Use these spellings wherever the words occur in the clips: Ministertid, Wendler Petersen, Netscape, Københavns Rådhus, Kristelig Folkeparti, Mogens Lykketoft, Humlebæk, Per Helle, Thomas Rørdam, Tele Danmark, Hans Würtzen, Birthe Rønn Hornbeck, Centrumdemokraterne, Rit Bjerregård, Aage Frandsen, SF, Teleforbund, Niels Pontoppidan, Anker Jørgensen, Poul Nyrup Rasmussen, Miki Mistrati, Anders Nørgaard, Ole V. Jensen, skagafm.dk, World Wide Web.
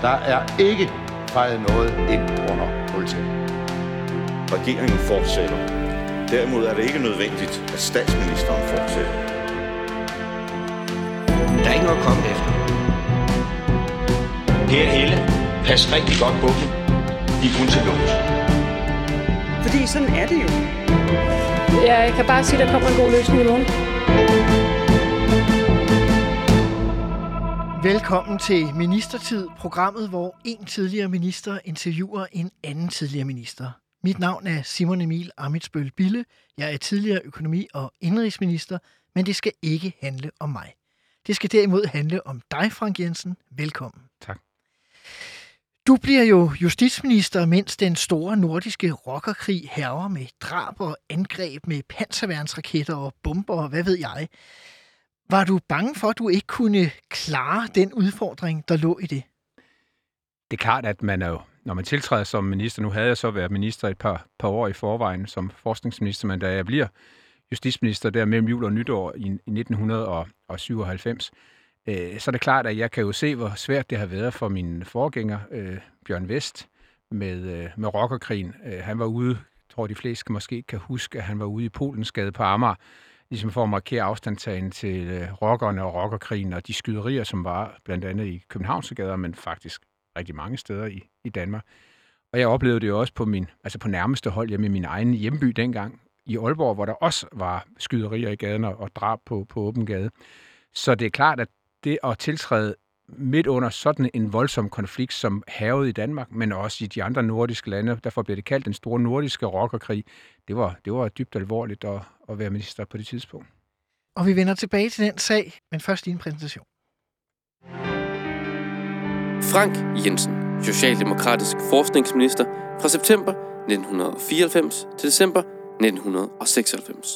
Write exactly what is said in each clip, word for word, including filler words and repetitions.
Der er ikke fejret noget ind under politiet. Regeringen fortsætter. Derimod er det ikke nødvendigt, at statsministeren fortsætter. Der er ikke noget at komme efter. Per Helle, pas rigtig godt på dem. De er kun til lås. Fordi sådan er det jo. Jeg kan bare sige, at der kommer en god løsning i morgen. Velkommen til Ministertid, programmet, hvor en tidligere minister interviewer en anden tidligere minister. Mit navn er Simon Emil Ammitzbøll-Bille. Jeg er tidligere økonomi- og indrigsminister, men det skal ikke handle om mig. Det skal derimod handle om dig, Frank Jensen. Velkommen. Tak. Du bliver jo justitsminister, mens den store nordiske rockerkrig hærger med drab og angreb med panserværnsraketter og bomber og hvad ved jeg. Var du bange for, at du ikke kunne klare den udfordring, der lå i det? Det er klart, at man er jo, når man tiltræder som minister, nu havde jeg så været minister et par, par år i forvejen som forskningsminister, men da jeg bliver justitsminister der mellem jul og nytår i, i nitten syvoghalvfems, øh, så er det klart, at jeg kan jo se, hvor svært det har været for min forgænger, øh, Bjørn Westh, med, øh, med rockerkrigen. Øh, han var ude, tror de fleste måske kan huske, at han var ude i Polensgade på Amager, ligesom for at markere afstandtagen til rockerne og rockerkrigen og de skyderier, som var blandt andet i Københavns gader, men faktisk rigtig mange steder i, i Danmark. Og jeg oplevede det jo også på, min, altså på nærmeste hold hjemme i min egen hjemby dengang i Aalborg, hvor der også var skyderier i gaden og, og drab på, på åben gade. Så det er klart, at det at tiltræde midt under sådan en voldsom konflikt, som hærgede i Danmark, men også i de andre nordiske lande, derfor blev det kaldt den store nordiske rockerkrig. Det var, det var dybt alvorligt at, at være minister på det tidspunkt. Og vi vender tilbage til den sag, men først din præsentation. Frank Jensen, socialdemokratisk forskningsminister fra september nitten fireoghalvfems til december nitten seksoghalvfems.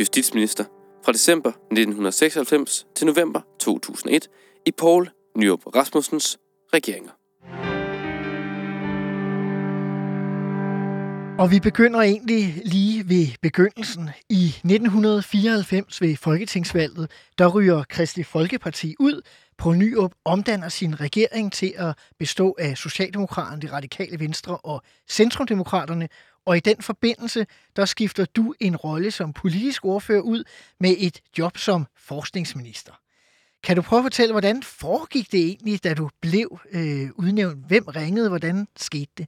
Justitsminister fra december nitten seksoghalvfems til november to tusind og et, i Poul Nyrup Rasmussens regeringer. Og vi begynder egentlig lige ved begyndelsen. I nitten fireoghalvfems ved folketingsvalget, der ryger Kristelig Folkeparti ud. Poul Nyrup omdanner sin regering til at bestå af Socialdemokraterne, Det Radikale Venstre og Centrumdemokraterne. Og i den forbindelse, der skifter du en rolle som politisk ordfører ud med et job som forskningsminister. Kan du prøve at fortælle, hvordan foregik det egentlig, da du blev øh, udnævnt? Hvem ringede? Hvordan skete det?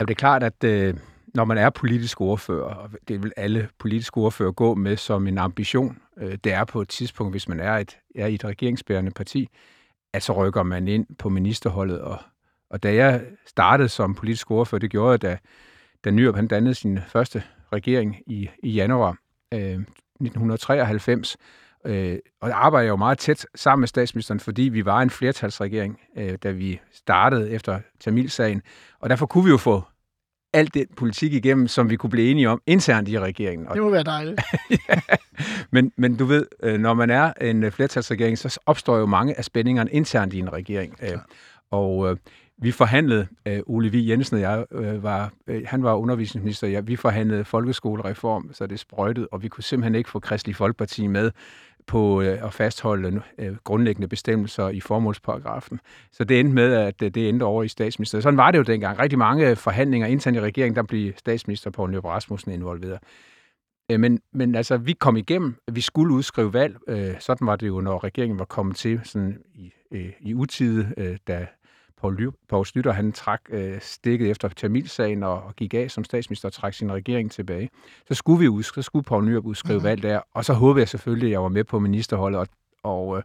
Ja, det er klart, at øh, når man er politisk ordfører, og det vil alle politiske ordfører gå med som en ambition, øh, det er på et tidspunkt, hvis man er, et, er i et regeringsbærende parti, at så rykker man ind på ministerholdet. Og, og da jeg startede som politisk ordfører, det gjorde jeg, da, da Nyrup han dannede sin første regering i, i januar øh, nitten treoghalvfems, Øh, og der arbejder jeg jo meget tæt sammen med statsministeren, fordi vi var en flertalsregering, øh, da vi startede efter Tamilsagen. Og derfor kunne vi jo få alt den politik igennem, som vi kunne blive enige om internt i regeringen. Og det må være dejligt. ja. men, men du ved, når man er en flertalsregering, så opstår jo mange af spændingerne internt i en regering. Ja. Og øh, vi forhandlede, øh, Ole V. Jensen og jeg, øh, var, øh, han var undervisningsminister, ja, vi forhandlede folkeskolereform, så det sprøjtede, og vi kunne simpelthen ikke få Kristelig Folkeparti med på øh, at fastholde øh, grundlæggende bestemmelser i formålsparagrafen. Så det endte med, at øh, det endte over i statsministeriet. Sådan var det jo dengang. Rigtig mange forhandlinger internt i regeringen, der blev statsminister Poul Nyrup Rasmussen involveret. Øh, men, men altså, vi kom igennem. Vi skulle udskrive valg. Øh, sådan var det jo, når regeringen var kommet til sådan i, øh, i utide, øh, da Poul Slytter, han trak øh, stikket efter Tamilsagen og, og gik af som statsminister og trak sin regering tilbage. Så skulle vi udskrive, så skulle Poul Nyrup udskrive mm. valg der, og så håbede jeg selvfølgelig, at jeg var med på ministerholdet, og, og, øh,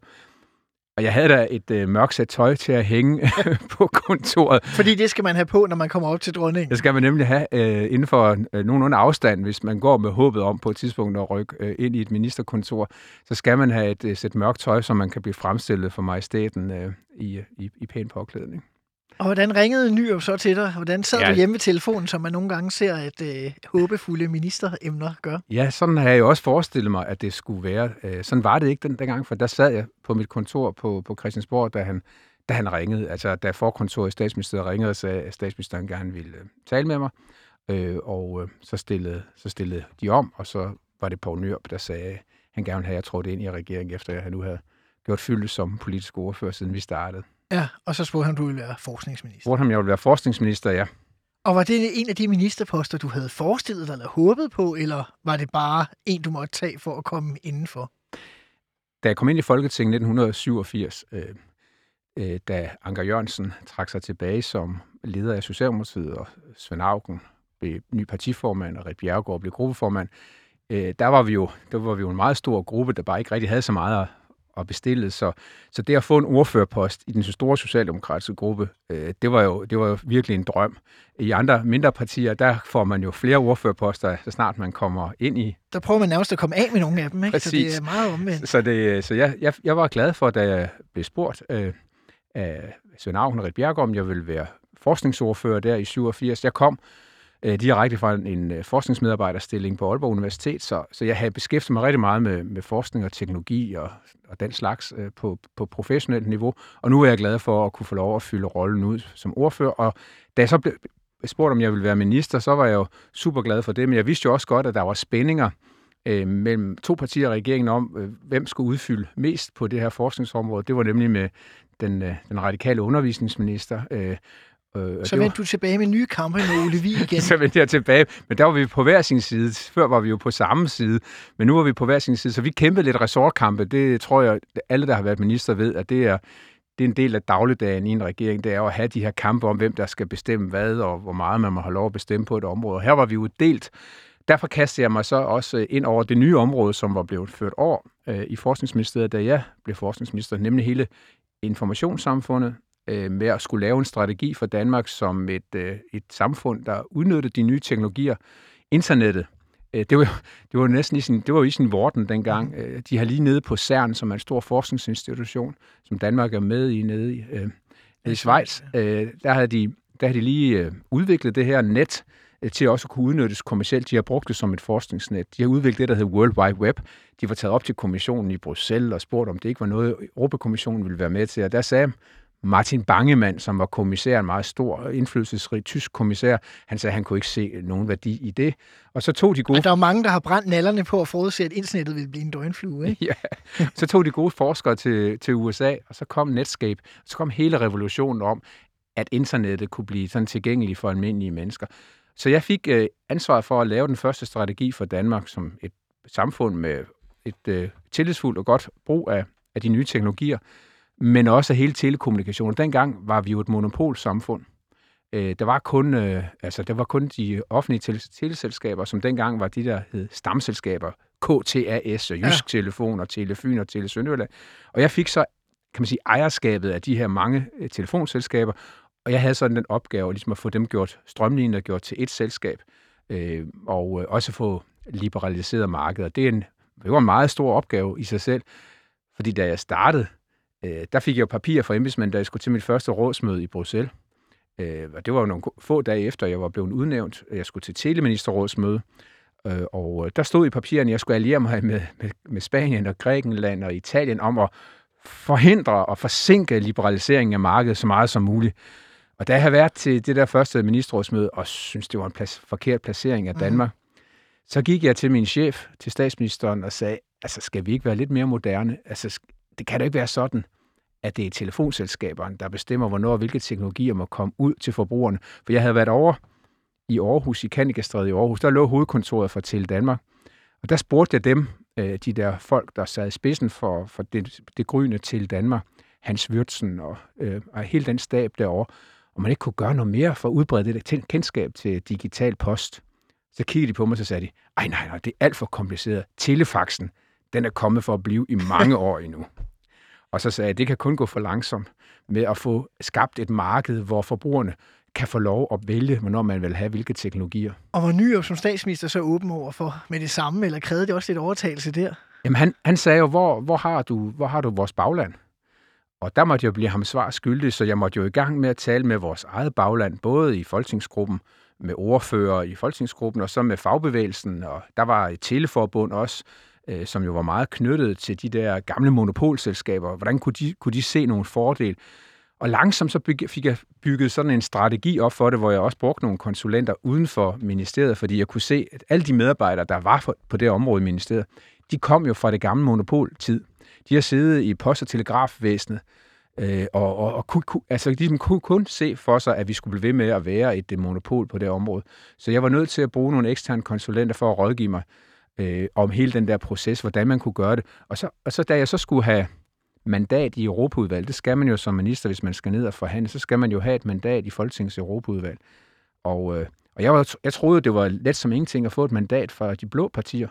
og jeg havde da et øh, mørksat tøj til at hænge på kontoret. Fordi det skal man have på, når man kommer op til dronningen. Det skal man nemlig have øh, inden for øh, nogenlunde afstand, hvis man går med håbet om på et tidspunkt at rykke øh, ind i et ministerkontor, så skal man have et øh, sæt mørkt tøj, så man kan blive fremstillet for majestæten øh, i, i, i pæn påklædning. Og hvordan ringede Nyrup så til dig? Hvordan sad ja. du hjemme ved telefonen, som man nogle gange ser, at øh, håbefulde ministeremner gør? Ja, sådan har jeg jo også forestillet mig, at det skulle være. Øh, sådan var det ikke den, dengang, for der sad jeg på mit kontor på, på Christiansborg, da han, da han ringede. Altså, da forkontoret i statsministeriet ringede og sagde, at statsministeren gerne ville øh, tale med mig. Øh, og øh, så, stillede, så stillede de om, og så var det Poul Nyrup, der sagde, at han gerne ville have, at jeg trådte ind i regeringen, efter at han nu havde gjort fylde som politisk ordfører, siden vi startede. Ja, og så spurgte han, du ville være forskningsminister. Spurgte ham, jeg ville være forskningsminister, ja. Og var det en af de ministerposter, du havde forestillet dig eller håbet på, eller var det bare en, du måtte tage for at komme indenfor? Da jeg kom ind i Folketinget i nitten syvogfirs, øh, øh, da Anker Jørgensen trak sig tilbage som leder af Socialdemokratiet, og Svend Auken blev ny partiformand, og Rit Bjerregård blev gruppeformand, øh, der var vi jo der var vi jo en meget stor gruppe, der bare ikke rigtig havde så meget at, at bestille. Så, så det at få en ordførerpost i den store socialdemokratiske gruppe, øh, det, var jo, det var jo virkelig en drøm. I andre mindre partier, der får man jo flere ordførerposter, så snart man kommer ind i. Der prøver man nærmest at komme af med nogle af dem, ikke? Så det er meget omvendt. Så, det, så jeg, jeg, jeg var glad for, da jeg blev spurgt øh, af Søren Auken og Rit Bjerregård, om jeg ville være forskningsordfører der i syvogfirs. Jeg kom øh, direkte fra en forskningsmedarbejderstilling på Aalborg Universitet, så, så jeg havde beskæftiget mig rigtig meget med, med forskning og teknologi og, og den slags øh, på, på professionelt niveau. Og nu er jeg glad for at kunne få lov at fylde rollen ud som ordfører. Og da jeg så blev spurgt, om jeg ville være minister, så var jeg jo super glad for det, men jeg vidste jo også godt, at der var spændinger øh, mellem to partier og regeringen om, øh, hvem skulle udfylde mest på det her forskningsområde. Det var nemlig med den, øh, den radikale undervisningsminister. Øh, øh, så vendte du tilbage med nye kampe med Ole V. igen. Så vendte jeg tilbage, men der var vi på hver sin side. Før var vi jo på samme side, men nu var vi på hver sin side, så vi kæmpede lidt ressortkampe. Det tror jeg, alle, der har været minister, ved, at det er... Det er en del af dagligdagen i en regering, det er at have de her kampe om, hvem der skal bestemme hvad, og hvor meget man må have lov at bestemme på et område. Og her var vi jo delt. Derfor kastede jeg mig så også ind over det nye område, som var blevet ført over øh, i Forskningsministeriet, da jeg blev forskningsminister, nemlig hele informationssamfundet, øh, med at skulle lave en strategi for Danmark som et, øh, et samfund, der udnyttede de nye teknologier. Internettet, øh, det var jo det var næsten i sin, det var i sin vorten dengang. Øh, de har lige nede på CERN, som er en stor forskningsinstitution, som Danmark er med i nede i, øh, i Schweiz, øh, der, havde de, der havde de lige øh, udviklet det her net øh, til også at kunne udnyttes kommercielt. De har brugt det som et forskningsnet. De har udviklet det, der hedder World Wide Web. De var taget op til kommissionen i Bruxelles og spurgt, om det ikke var noget, Europakommissionen ville være med til. Og der sagde Martin Bangemann, som var kommissær, en meget stor indflydelsesrig tysk kommissær, han sagde, at han kunne ikke se nogen værdi i det. Og så tog de gode... Men der er mange, der har brændt nallerne på at forudse, at internettet ville blive en døgnflue, ikke? Ja, så tog de gode forskere til, til U S A, og så kom Netscape, og så kom hele revolutionen om, at internettet kunne blive sådan tilgængeligt for almindelige mennesker. Så jeg fik øh, ansvaret for at lave den første strategi for Danmark som et samfund med et øh, tillidsfuldt og godt brug af, af de nye teknologier, men også hele telekommunikationen. Dengang var vi jo et monopolsamfund. Der var kun, altså, der var kun de offentlige teleselskaber, som dengang var de, der hed stamselskaber, K T A S og Jysk Telefon og Telefyn og Telefyn. Og jeg fik så, kan man sige, ejerskabet af de her mange telefonselskaber, og jeg havde sådan den opgave ligesom at få dem gjort strømlinet og gjort til et selskab, og også få liberaliseret markedet. Det er en, det var en meget stor opgave i sig selv, fordi da jeg startede, der fik jeg jo papir fra embedsmænd, da jeg skulle til mit første rådsmøde i Bruxelles. Og det var jo nogle få dage efter, jeg var blevet udnævnt. Jeg skulle til teleministerrådsmøde, og der stod i papirerne, at jeg skulle alliere mig med, med, med Spanien og Grækenland og Italien om at forhindre og forsinke liberaliseringen af markedet så meget som muligt. Og da jeg havde været til det der første ministerrådsmøde, og synes det var en plads, forkert placering af Danmark, mm. så gik jeg til min chef, til statsministeren, og sagde, altså skal vi ikke være lidt mere moderne? Altså det kan da ikke være sådan, at det er telefonselskaberne, der bestemmer, hvornår og hvilke teknologier må komme ud til forbrugerne. For jeg havde været over i Aarhus, i Kannikastræde i Aarhus, der lå hovedkontoret for Tele Danmark. Og der spurgte jeg dem, de der folk, der sad i spidsen for, for det, det gryende Tele Danmark, Hans Würtzen og, øh, og hele den stab derovre, om man ikke kunne gøre noget mere for at udbrede det der kendskab til digital post. Så kiggede de på mig, og så sagde de, ej nej, nej, det er alt for kompliceret. Telefaxen, den er kommet for at blive i mange år endnu. Og så sagde jeg, at det kan kun gå for langsomt med at få skabt et marked, hvor forbrugerne kan få lov at vælge, hvornår man vil have hvilke teknologier. Og var Nyrup som statsminister så åben over for med det samme, eller krævede det også lidt overtagelse der? Jamen han, han sagde jo, hvor, hvor, har du, hvor har du vores bagland? Og der måtte jeg blive ham svar skyldig, så jeg måtte jo i gang med at tale med vores eget bagland, både i folketingsgruppen, med ordfører i folketingsgruppen, og så med fagbevægelsen, og der var et teleforbund også, som jo var meget knyttet til de der gamle monopolselskaber. Hvordan kunne de, kunne de se nogle fordele? Og langsomt så byg, fik jeg bygget sådan en strategi op for det, hvor jeg også brugte nogle konsulenter uden for ministeriet, fordi jeg kunne se, at alle de medarbejdere, der var for, på det område i ministeriet, de kom jo fra det gamle monopoltid. De har siddet i post- og telegrafvæsenet Øh, og og, og kunne, altså, de kunne kun se for sig, at vi skulle blive ved med at være et, et monopol på det område. Så jeg var nødt til at bruge nogle eksterne konsulenter for at rådgive mig øh, om hele den der proces, hvordan man kunne gøre det. Og så, og så da jeg så skulle have mandat i Europaudvalg, det skal man jo som minister, hvis man skal ned og forhandle, så skal man jo have et mandat i Folketingets Europaudvalg. Og, øh, og jeg, var, jeg troede, det var let som ingenting at få et mandat fra de blå partier.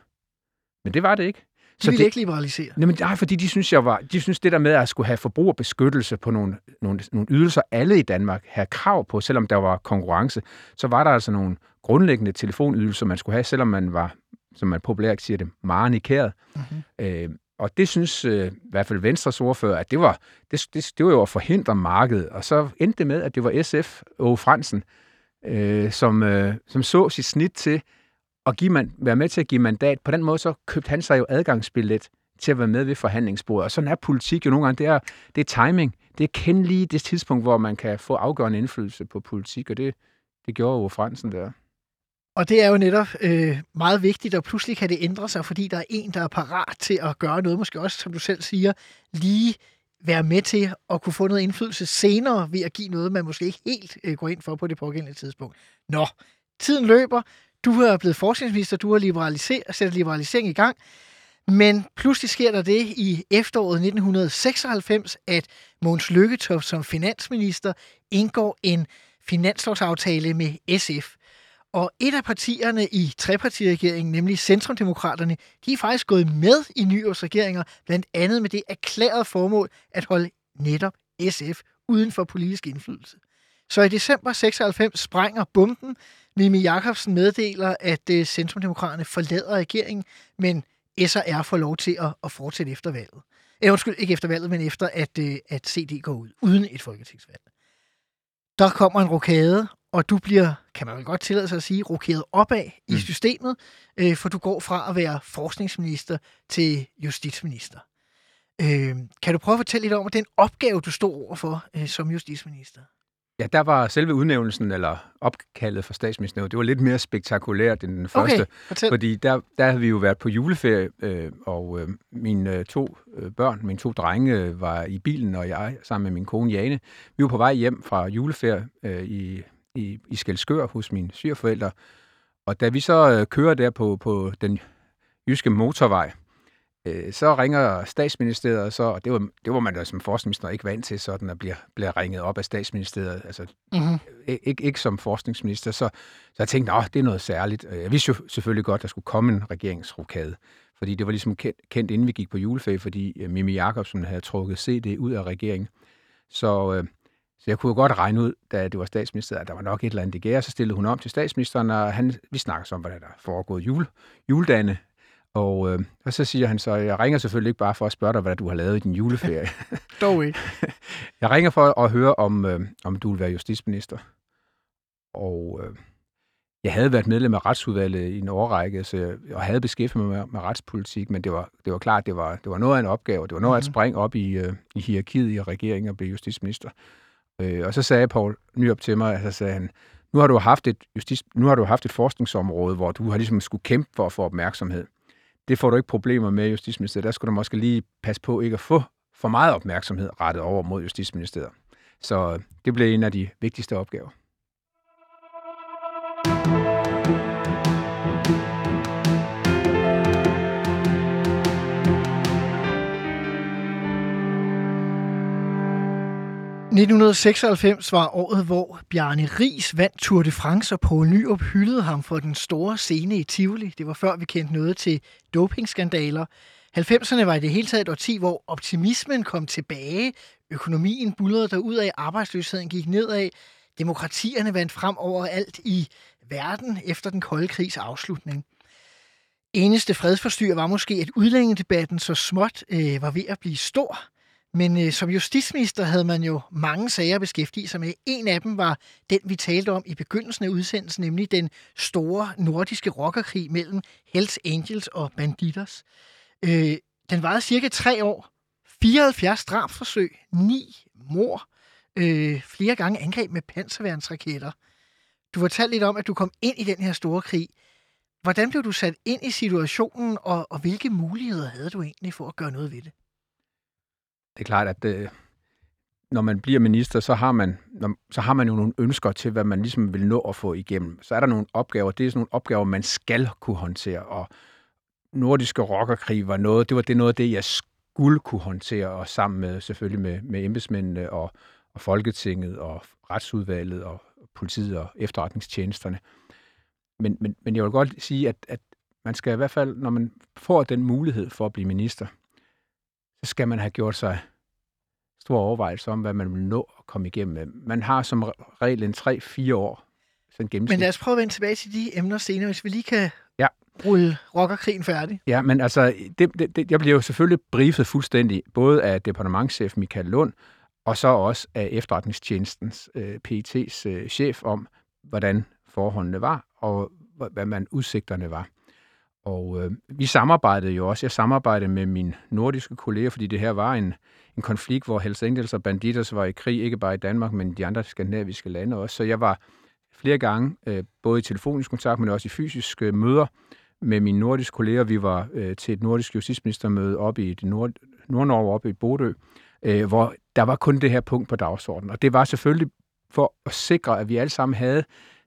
Men det var det ikke. De så ville det, ikke liberalisere? Nej, men, nej, fordi de synes, jeg var, de synes, det der med at skulle have forbrugerbeskyttelse på nogle, nogle, nogle ydelser, alle i Danmark havde krav på, selvom der var konkurrence, så var der altså nogle grundlæggende telefonydelser, man skulle have, selvom man var, som man populært siger det, meget nikæret. Mm-hmm. Øh, og det synes øh, i hvert fald Venstres ordfører, at det var, det, det, det var jo at forhindre markedet. Og så endte det med, at det var S F, Aage Frandsen, øh, som, øh, som så sit snit til og give man, være med til at give mandat. På den måde så købte han sig jo adgangsbillet til at være med ved forhandlingsbordet. Og sådan er politik jo nogle gange. Det er, det er timing. Det er kendt lige det tidspunkt, hvor man kan få afgørende indflydelse på politik, og det, det gjorde jo Fransen der. Og det er jo netop øh, meget vigtigt, og pludselig kan det ændre sig, fordi der er en, der er parat til at gøre noget, måske også, som du selv siger, lige være med til at kunne få noget indflydelse senere ved at give noget, man måske ikke helt øh, går ind for på det pågældende tidspunkt. Nå, tiden løber. Du er blevet forskningsminister, du har liberaliser- sætter liberalisering i gang, men pludselig sker der det i efteråret nitten seksoghalvfems, at Mogens Lykketoft som finansminister indgår en finanslovsaftale med S F. Og et af partierne i trepartiregeringen, nemlig Centrumdemokraterne, de er faktisk gået med i nyårsregeringer, blandt andet med det erklærede formål at holde netop S F uden for politisk indflydelse. Så i december seksoghalvfems sprænger bomben. Mimi Jakobsen meddeler, at Centrumdemokraterne forlader regeringen, men S R får lov til at fortsætte efter valget. Eh, undskyld, ikke efter valget, men efter at, at C D går ud, uden et folketingsvalg. Der kommer en rokade, og du bliver, kan man vel godt tillade sig at sige, rokeret opad mm. i systemet, for du går fra at være forskningsminister til justitsminister. Kan du prøve at fortælle lidt om den opgave, du stod overfor som justitsminister? Ja, der var selve udnævnelsen, eller opkaldet for statsministeren, det var lidt mere spektakulært end den første. Okay, fortæl. Fordi der, der havde vi jo været på juleferie, øh, og øh, mine to øh, børn, mine to drenge, øh, var i bilen, og jeg sammen med min kone Jane. Vi var på vej hjem fra juleferie øh, i, i, i Skelskør hos mine svigerforældre. Og da vi så øh, kører der på, på den jyske motorvej, øh, så ringer statsministeriet, så, og det var, det var man da som forskningsminister ikke vant til, sådan at blive, blive ringet op af statsministeriet, altså mm-hmm. ikke, ikke som forskningsminister, så, så jeg tænkte, at det er noget særligt. Jeg vidste jo selvfølgelig godt, at der skulle komme en regeringsrokade, fordi det var ligesom kendt, kendt inden vi gik på juleferie, fordi Mimi Jakobsen havde trukket C D ud af regeringen. Så, øh, så jeg kunne jo godt regne ud, da det var statsministeriet, at der var nok et eller andet i gære, så stillede hun om til statsministeren, og han, vi snakkede om, hvordan der foregået jule, juledagene. Og, øh, og så siger han så, jeg ringer selvfølgelig ikke bare for at spørge dig, hvad du har lavet i din juleferie. Dog ikke. Jeg ringer for at høre, om, øh, om du vil være justitsminister. Og øh, jeg havde været medlem af retsudvalget i en årrække, så jeg, og havde beskæftiget mig med, med retspolitik, men det var, det var klart, det var, det var noget af en opgave. Det var noget mm-hmm. at springe op i, øh, i hierarkiet i regeringen og blive justitsminister. Øh, og så sagde Poul Nyrup til mig, altså sagde han, nu har du haft et justis, nu har du haft et forskningsområde, hvor du har ligesom skulle kæmpe for at få opmærksomhed. Det får du ikke problemer med, Justitsministeriet. Der skulle du måske lige passe på ikke at få for meget opmærksomhed rettet over mod Justitsministeriet. Så det blev en af de vigtigste opgaver. nitten seksoghalvfems var året, hvor Bjarne Riis vandt Tour de France, og Poul Nyrup hyldede ham for den store scene i Tivoli. Det var før, vi kendte noget til dopingskandaler. halvfemserne var i det hele taget et årti, hvor optimismen kom tilbage, økonomien buldrede derudad, arbejdsløsheden gik nedad, demokratierne vandt frem overalt i verden efter den kolde krigs afslutning. Eneste fredsforstyr var måske, at udlændingedebatten så småt øh, var ved at blive stor. Men øh, som justitsminister havde man jo mange sager at beskæftige sig med. En af dem var den, vi talte om i begyndelsen af udsendelsen, nemlig den store nordiske rockerkrig mellem Hells Angels og Banditers. Øh, den varede cirka tre år, fireoghalvfjerds drabsforsøg, ni mord, øh, flere gange angreb med panserværnsraketter. Du fortalte lidt om, at du kom ind i den her store krig. Hvordan blev du sat ind i situationen, og, og hvilke muligheder havde du egentlig for at gøre noget ved det? Det er klart, at det, når man bliver minister, så har man, så har man jo nogle ønsker til, hvad man ligesom vil nå at få igennem. Så er der nogle opgaver. Det er sådan nogle opgaver, man skal kunne håndtere. Og nordiske rockerkrig var noget, det var det noget af det, jeg skulle kunne håndtere, og sammen med selvfølgelig med, med embedsmændene og, og Folketinget og retsudvalget og politiet og efterretningstjenesterne. Men, men, men jeg vil godt sige, at, at man skal i hvert fald, når man får den mulighed for at blive minister, så skal man have gjort sig store overvejelser om, hvad man vil nå at komme igennem med. Man har som regel en tre-fire år sådan gennemsnit. Men lad os prøve at vende tilbage til de emner senere, hvis vi lige kan ja. rulle rockerkrigen færdig. Ja, men altså, det, det, det, jeg bliver jo selvfølgelig briefet fuldstændig, både af departementschef Michael Lund, og så også af efterretningstjenestens, øh, P E T's øh, chef, om hvordan forholdene var, og hvad man udsigterne var. Og øh, vi samarbejdede jo også. Jeg samarbejdede med mine nordiske kolleger, fordi det her var en, en konflikt, hvor Hells Angels og Bandidos var i krig, ikke bare i Danmark, men de andre skandinaviske lande også. Så jeg var flere gange, øh, både i telefonisk kontakt, men også i fysiske møder med mine nordiske kolleger. Vi var øh, til et nordisk justitsministermøde oppe i Nord- Nord-Norge, oppe i Bodø, øh, hvor der var kun det her punkt på dagsordenen. Og det var selvfølgelig for at sikre, at vi alle sammen havde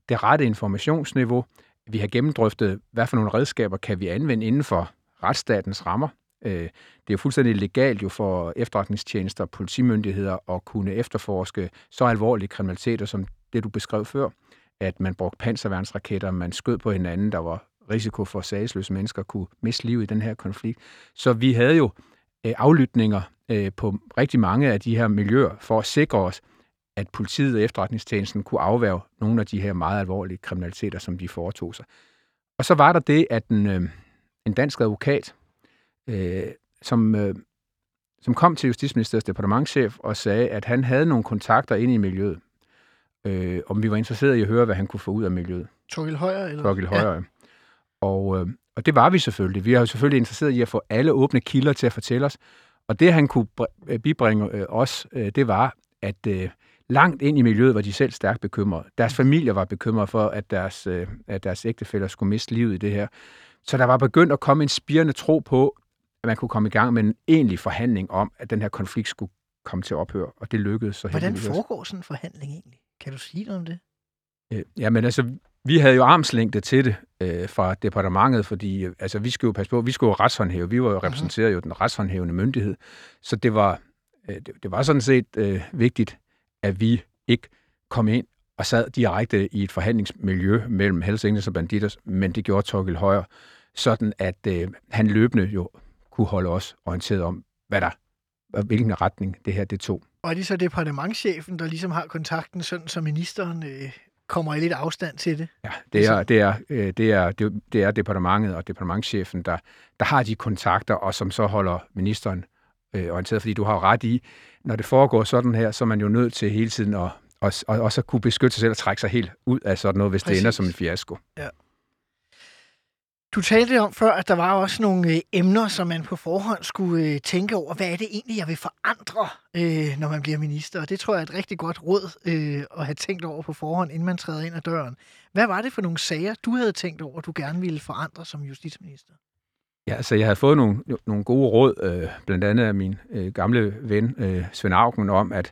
det rette informationsniveau. Vi har gennemdrøftet, hvad for nogle redskaber kan vi anvende inden for retsstatens rammer. Det er jo fuldstændig legalt jo for efterretningstjenester og politimyndigheder at kunne efterforske så alvorlige kriminaliteter som det, du beskrev før. At man brugte panserværnsraketter, man skød på hinanden, der var risiko for, at sagesløse mennesker kunne miste livet i den her konflikt. Så vi havde jo aflytninger på rigtig mange af de her miljøer for at sikre os, at politiet og efterretningstjenesten kunne afværge nogle af de her meget alvorlige kriminaliteter, som de foretog sig. Og så var der det, at en, øh, en dansk advokat, øh, som, øh, som kom til Justitsministeriets departementschef og sagde, at han havde nogle kontakter ind i miljøet, øh, om vi var interesserede i at høre, hvad han kunne få ud af miljøet. Torgild Højer? Eller? Torgild Højer. Ja. Og, øh, og det var vi selvfølgelig. Vi er jo selvfølgelig interesseret i at få alle åbne kilder til at fortælle os. Og det, han kunne bibringe øh, os, øh, det var, at... Øh, Langt ind i miljøet var de selv stærkt bekymrede. Deres familier var bekymrede for, at deres, at deres ægtefæller skulle miste livet i det her. Så der var begyndt at komme en spirende tro på, at man kunne komme i gang med en egentlig forhandling om, at den her konflikt skulle komme til ophør, og det lykkedes så heldigvis. Hvordan foregår sådan en forhandling egentlig? Kan du sige noget om det? Ja, men altså, vi havde jo armslængde til det øh, fra departementet, fordi altså, vi skulle jo passe på, vi skulle jo retshåndhæve. Vi var jo repræsenteret mm-hmm. jo den retshåndhævende myndighed. Så det var, øh, det, det var sådan set øh, vigtigt, at vi ikke kom ind og sad direkte i et forhandlingsmiljø mellem Hells Angels og Bandidos, men det gjorde Torgild Højer, sådan at øh, han løbende jo kunne holde os orienteret om, hvad der, hvilken retning det her det tog. Og er det så departementschefen, der ligesom har kontakten, sådan så ministeren øh, kommer i lidt afstand til det? Ja, det er, det er, øh, det er, det, det er departementet og departementschefen, der, der har de kontakter, og som så holder ministeren Øh, orienteret, fordi du har ret i, når det foregår sådan her, så er man jo nødt til hele tiden at, at, at, at, at kunne beskytte sig selv og trække sig helt ud af sådan noget, hvis Præcis. Det ender som en fiasko. Ja. Du talte om før, at der var også nogle øh, emner, som man på forhånd skulle øh, tænke over. Hvad er det egentlig, jeg vil forandre, øh, når man bliver minister? Og det tror jeg er et rigtig godt råd øh, at have tænkt over på forhånd, inden man træder ind ad døren. Hvad var det for nogle sager, du havde tænkt over, du gerne ville forandre som justitsminister? Ja, så altså, jeg havde fået nogle, nogle gode råd, øh, blandt andet af min øh, gamle ven, øh, Svend Auken, om, at,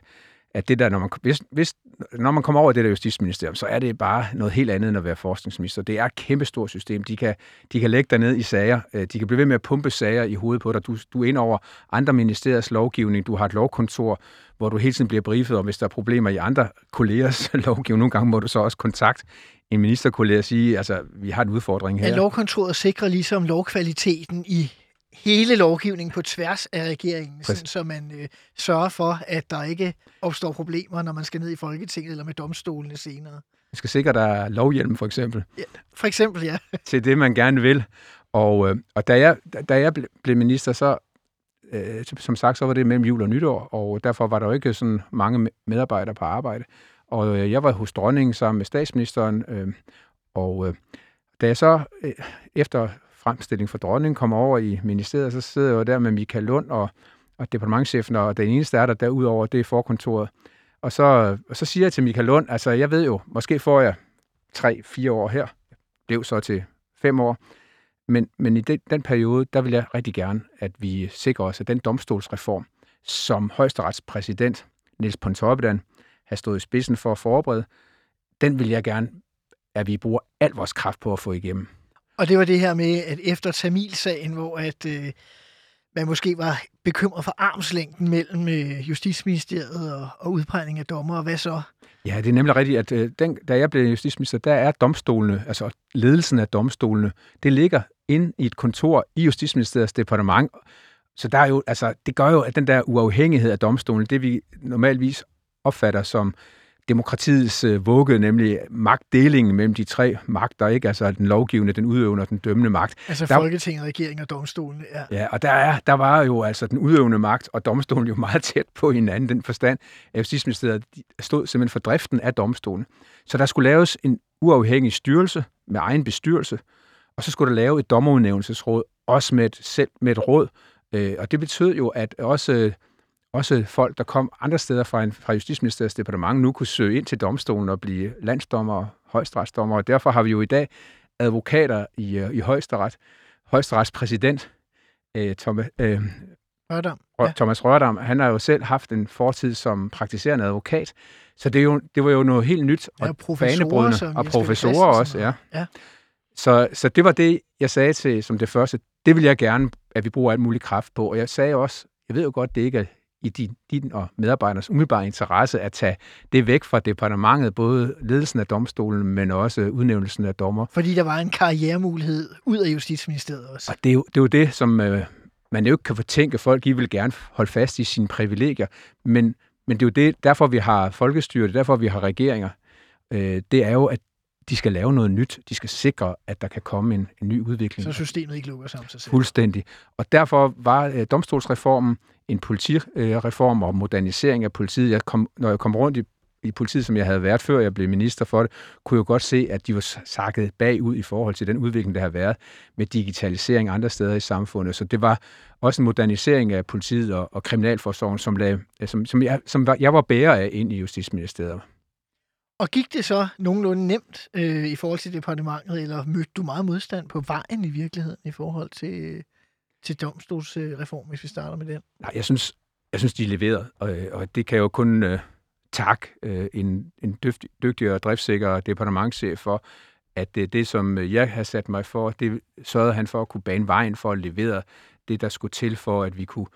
at det der, når man, hvis, hvis, når man kommer over i det der justitsministerium, så er det bare noget helt andet end at være forskningsminister. Det er et kæmpestort system. De kan, de kan lægge dig ned i sager. De kan blive ved med at pumpe sager i hovedet på dig. Du, du er ind over andre ministeriers lovgivning. Du har et lovkontor, hvor du hele tiden bliver briefet, og hvis der er problemer i andre kollegers lovgivning, nogle gange må du så også kontakte en ministerkollega og sige, altså, vi har en udfordring her. Ja, lovkontoret sikrer ligesom lovkvaliteten i hele lovgivningen på tværs af regeringen, sådan, så man øh, sørger for, at der ikke opstår problemer, når man skal ned i Folketinget eller med domstolene senere. Man skal sikre, der er lovhjelm, for eksempel. Ja, for eksempel, ja. Til det, man gerne vil. Og, øh, og da jeg, da jeg blev minister, så øh, som sagt, så var det mellem jul og nytår, og derfor var der jo ikke sådan mange medarbejdere på arbejde. Og jeg var hos dronningen sammen med statsministeren, øh, og øh, da jeg så øh, efter fremstilling fra dronningen kom over i ministeriet, så sidder jeg jo der med Michael Lund og, og departementchefen, og den eneste er der derudover, det er forkontoret. Og så, og så siger jeg til Michael Lund, altså jeg ved jo, måske får jeg tre, fire år her, blev så til fem år, men, men i den, den periode, der vil jeg rigtig gerne, at vi sikrer os, at den domstolsreform, som højesteretspræsident Niels Pontoppidan har stået i spidsen for at forberede, den vil jeg gerne, at vi bruger al vores kraft på at få igennem. Og det var det her med, at efter Tamilsagen, hvor at, øh, man måske var bekymret for armslængden mellem øh, Justitsministeriet og, og udpegning af dommer, og hvad så? Ja, det er nemlig rigtigt, at øh, den, da jeg blev justitsminister, der er domstolene, altså ledelsen af domstolene, det ligger inde i et kontor i Justitsministeriets departement. Så der er jo, altså, det gør jo, at den der uafhængighed af domstolen, det vi normalvis opfatter som demokratiets øh, vugge, nemlig magtdelingen mellem de tre magter, ikke? Altså den lovgivende, den udøvende og den dømmende magt. Altså der, Folketinget, regeringen og domstolen. Ja, ja og der, er, der var jo altså den udøvende magt og domstolen jo meget tæt på hinanden, den forstand. Justitsministeriet stod simpelthen for driften af domstolen. Så der skulle laves en uafhængig styrelse med egen bestyrelse, og så skulle der lave et dommerudnævnelsesråd, også med et, selv med et råd. Øh, og det betød jo, at også... Øh, Også folk, der kom andre steder fra, en, fra Justitsministeriets departement, nu kunne søge ind til domstolen og blive landsdommer og højesteretsdommer. Og derfor har vi jo i dag advokater i, i højesteret. Højesteretspræsident øh, Thomas, øh, Rørdam. Ja. Thomas Rørdam, han har jo selv haft en fortid som praktiserende advokat. Så det, er jo, det var jo noget helt nyt. Og ja, professorer, og professorer også, ja. ja. Så, så det var det, jeg sagde til som det første. Det vil jeg gerne, at vi bruger alt muligt kraft på. Og jeg sagde også, jeg ved jo godt, det ikke er i din, din og medarbejdernes umiddelbare interesse at tage det væk fra departementet, både ledelsen af domstolen, men også udnævnelsen af dommer. Fordi der var en karrieremulighed ud af Justitsministeriet også. Og det er jo det, er jo det som øh, man jo ikke kan fortænke folk, I vil gerne holde fast i sine privilegier, men, men det er jo det, derfor vi har folkestyre, derfor vi har regeringer, øh, det er jo, at de skal lave noget nyt, de skal sikre, at der kan komme en, en ny udvikling. Så systemet ikke lukker sammen sig selv. Fuldstændig. Og derfor var øh, domstolsreformen en politireform og modernisering af politiet. Jeg kom, når jeg kom rundt i, i politiet, som jeg havde været før, jeg blev minister for det, kunne jeg godt se, at de var sakket bagud i forhold til den udvikling, der har været med digitalisering andre steder i samfundet. Så det var også en modernisering af politiet og, og kriminalforsorgen, som, lag, som, som, jeg, som var, jeg var bærer af ind i Justitsministeriet. Og gik det så nogenlunde nemt øh, i forhold til departementet, eller mødte du meget modstand på vejen i virkeligheden i forhold til... Øh til domstolsreform, hvis vi starter med den? Nej, jeg synes, jeg synes de leverede, og, og det kan jeg jo kun uh, takke uh, en, en dygtig, dygtig og driftsikker departementschef for, at uh, det, som jeg har sat mig for, det sørgede han for at kunne bane vejen for at levere det, der skulle til for, at vi kunne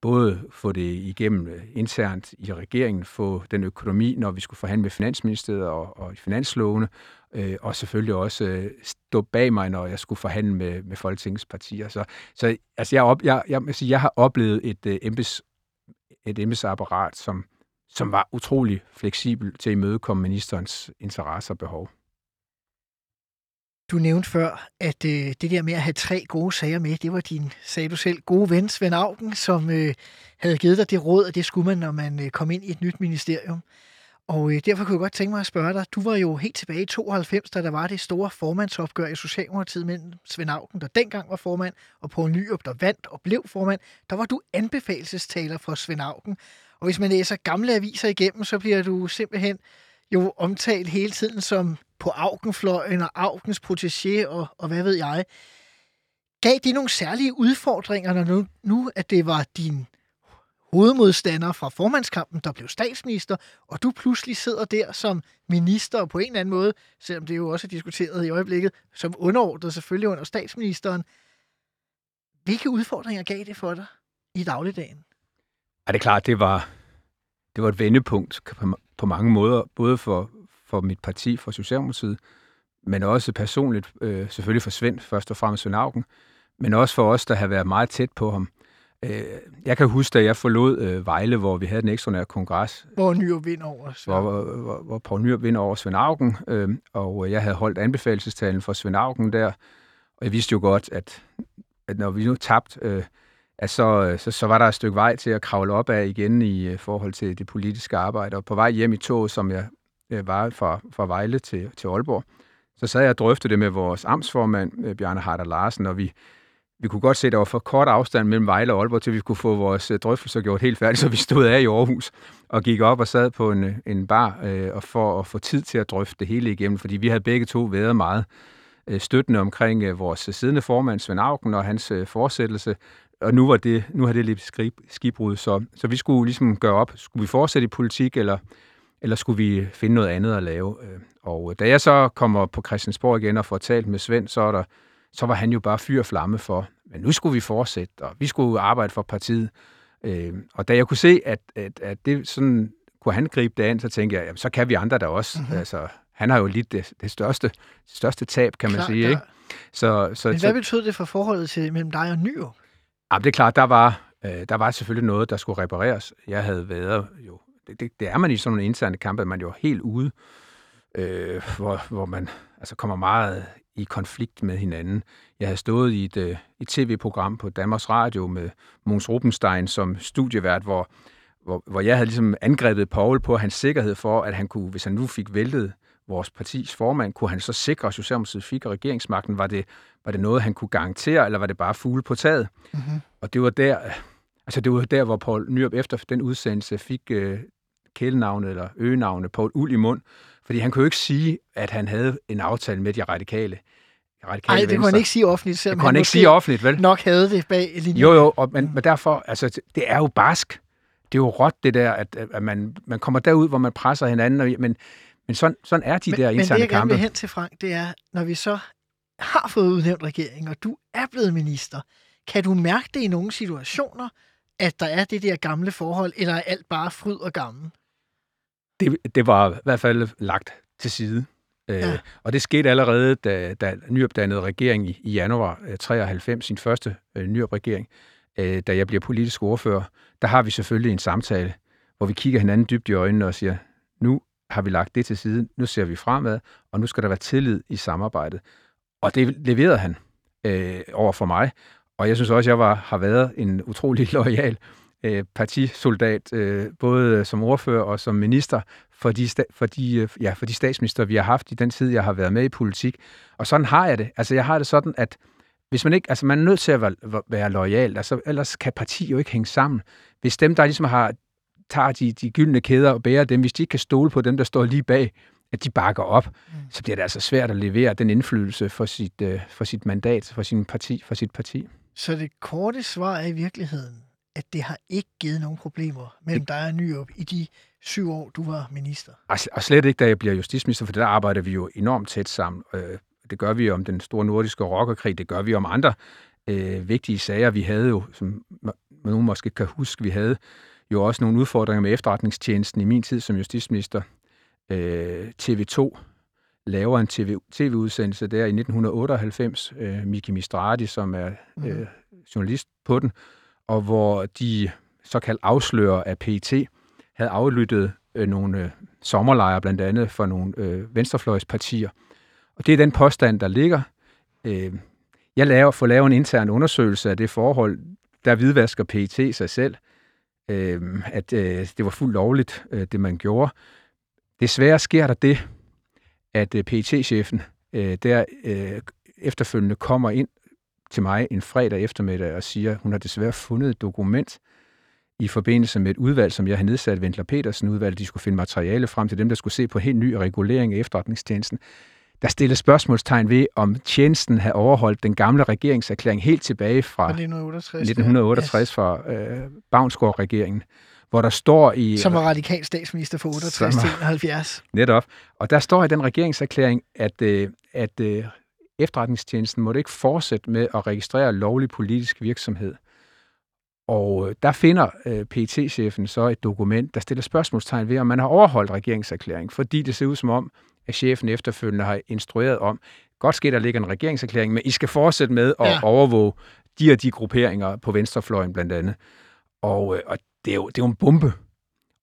både få det igennem internt i regeringen, få den økonomi, når vi skulle forhandle med Finansministeriet og, og finanslovene, øh, og selvfølgelig også øh, stå bag mig, når jeg skulle forhandle med, med Folketingets partier. Så, så altså jeg, op, jeg, jeg, jeg har oplevet et, øh, embeds, et embedsapparat, som, som var utrolig fleksibel til at imødekomme ministerens interesser og behov. Du nævnte før, at øh, det der med at have tre gode sager med, det var din, sagde du selv, gode ven Svend Auken, som øh, havde givet dig det råd, og det skulle man, når man øh, kom ind i et nyt ministerium. Og øh, derfor kunne jeg godt tænke mig at spørge dig, du var jo helt tilbage i tooghalvfems, da der var det store formandsopgør i Socialdemokratiet mellem Svend Auken, der dengang var formand, og Poul Nyrup, der vandt og blev formand. Der var du anbefalestaler for Svend Auken. Og hvis man læser gamle aviser igennem, så bliver du simpelthen jo omtalt hele tiden som... på Aukenfløjen og Aukens protégé og, og hvad ved jeg. Gav det nogle særlige udfordringer, når nu, nu at det var din hovedmodstander fra formandskampen, der blev statsminister, og du pludselig sidder der som minister og på en eller anden måde, selvom det jo også er diskuteret i øjeblikket, som underordnet selvfølgelig under statsministeren. Hvilke udfordringer gav det for dig i dagligdagen? Ja, det er klart, det var, det var et vendepunkt på, på mange måder, både for for mit parti, for Socialdemokratiet, men også personligt, øh, selvfølgelig for Svend, først og fremmest Svend Auken, men også for os, der har været meget tæt på ham. Øh, jeg kan huske, da jeg forlod øh, Vejle, hvor vi havde den ekstraordinære kongres. Hvor Nyrup vinder over Svend. Hvor, hvor, hvor Poul Nyrup vinder over Svend Auken, øh, og jeg havde holdt anbefalelsestalen for Svend Auken der, og jeg vidste jo godt, at, at når vi nu tabte, øh, at så, så, så var der et stykke vej til at kravle op af igen i øh, forhold til det politiske arbejde, og på vej hjem i toget, som jeg var fra, fra Vejle til, til Aalborg, så sad jeg og drøftede det med vores amtsformand, Bjarne Harder Larsen, og vi, vi kunne godt se, at der var for kort afstand mellem Vejle og Aalborg, til vi kunne få vores drøftelser gjort helt færdigt, så vi stod af i Aarhus og gik op og sad på en, en bar øh, for at få tid til at drøfte det hele igennem, fordi vi havde begge to været meget øh, støttende omkring øh, vores siddende formand, Svend Auken, og hans øh, fortsættelse, og nu var det nu har det lidt skibbrud, så så vi skulle ligesom gøre op, skulle vi fortsætte i politik eller eller skulle vi finde noget andet at lave. Og da jeg så kommer på Christiansborg igen og får talt med Svend, så er der så var han jo bare fyr og flamme for, men nu skulle vi fortsætte, og vi skulle arbejde for partiet. Og da jeg kunne se, at at at det sådan kunne han gribe det an, så tænkte jeg, jamen, så kan vi andre der også. Mm-hmm. Altså han har jo lidt det, det største det største tab, kan man Klar, sige, der. Ikke? Så så Men hvad betød det for forholdet til mellem dig og Nyrup? Jamen, det er klart, der var, øh, der var selvfølgelig noget, der skulle repareres. Jeg havde været jo... Det, det, det er man i sådan nogle interne kampe, man er jo helt ude, øh, hvor, hvor man altså kommer meget i konflikt med hinanden. Jeg havde stået i et, øh, et tv-program på Danmarks Radio med Mogens Rubenstein som studievært, hvor, hvor, hvor jeg havde ligesom angrebet Poul på hans sikkerhed for, at han kunne, hvis han nu fik væltet vores partis formand, kunne han så sikre, at Socialdemokratiet fik regeringsmagten? Var det, var det noget, han kunne garantere, eller var det bare fugle på taget? Mm-hmm. Og det var der, altså det var der, hvor Poul Nyrup efter den udsendelse fik øh, kælenavnet eller øgenavnet Poul Uld i mund, fordi han kunne jo ikke sige, at han havde en aftale med de radikale. De radikale Ej, det kunne han ikke sige offentligt, selvom det han, han ikke sige offentligt, vel? Nok havde det bag linjen. Jo, jo, og, men, mm. men derfor, altså det er jo barsk. Det er jo råt det der, at, at man, man kommer derud, hvor man presser hinanden, og, men Men sådan, sådan er de men, der interne kampe. Men det, jeg gerne vil hen til, Frank, det er, når vi så har fået udnævnt regeringen, og du er blevet minister, kan du mærke det i nogle situationer, at der er det der gamle forhold, eller er alt bare fryd og gammel? Det, det var i hvert fald lagt til side. Ja. Øh, og det skete allerede, da, da Nyrup dannede regering i, i januar treoghalvfems, sin første øh, Nyrup-regering, øh, da jeg bliver politisk ordfører. Der har vi selvfølgelig en samtale, hvor vi kigger hinanden dybt i øjnene og siger, nu har vi lagt det til siden, nu ser vi fremad, og nu skal der være tillid i samarbejdet. Og det leverede han øh, over for mig, og jeg synes også, at jeg var, har været en utrolig loyal øh, partisoldat, øh, både som ordfører og som minister, for de, sta- for, de, øh, ja, for de statsminister, vi har haft i den tid, jeg har været med i politik. Og sådan har jeg det. Altså, jeg har det sådan, at hvis man ikke, altså man er nødt til at være, være loyal, altså, ellers kan parti jo ikke hænge sammen. Hvis dem, der ligesom har tager de, de gyldne kæder og bærer dem, hvis de ikke kan stole på dem, der står lige bag, at de bakker op, mm. så bliver det altså svært at levere den indflydelse for sit, øh, for sit mandat, for, sin parti, for sit parti. Så det korte svar er i virkeligheden, at det har ikke givet nogen problemer mellem det... dig og Nyrup i de syv år, du var minister? Og slet ikke, da jeg bliver justitsminister, for der arbejder vi jo enormt tæt sammen. Det gør vi om den store nordiske rockerkrig, det gør vi om andre øh, vigtige sager. Vi havde jo, som nogen måske kan huske, vi havde jo også nogle udfordringer med efterretningstjenesten i min tid som justitsminister. Øh, T V to laver en tv-udsendelse der i nitten otteoghalvfems, øh, Miki Mistrati, som er øh, journalist på den, og hvor de såkaldt afslører af P E T havde aflyttet øh, nogle øh, sommerlejre, blandt andet for nogle øh, venstrefløjspartier. Og det er den påstand, der ligger. Øh, jeg laver, får lavet en intern undersøgelse af det forhold, der hvidvasker P E T sig selv, at øh, det var fuldt lovligt, øh, det man gjorde. Desværre sker der det, at øh, P E T-chefen øh, der øh, efterfølgende kommer ind til mig en fredag eftermiddag og siger, at hun har desværre fundet et dokument i forbindelse med et udvalg, som jeg har nedsat, Wendler Petersen udvalg, de skulle finde materiale frem til dem, der skulle se på helt ny regulering af efterretningstjenesten. Der stilles spørgsmålstegn ved, om tjenesten havde overholdt den gamle regeringserklæring helt tilbage fra nitten otteogtres, nitten otteogtres yes. fra øh, Bavnsgaard-regeringen, hvor der står i... Som var radikal statsminister fra otteogtres til enoghalvfjerds. Netop. Og der står i den regeringserklæring, at, øh, at øh, efterretningstjenesten måtte ikke fortsætte med at registrere lovlig politisk virksomhed. Og øh, der finder øh, P E T-chefen så et dokument, der stiller spørgsmålstegn ved, om man har overholdt regeringserklæringen, fordi det ser ud som om, at chefen efterfølgende har instrueret om, godt sker, der ligger en regeringserklæring, men I skal fortsætte med at ja. overvåge de og de grupperinger på venstrefløjen blandt andet. Og, og det, er jo, det er jo en bombe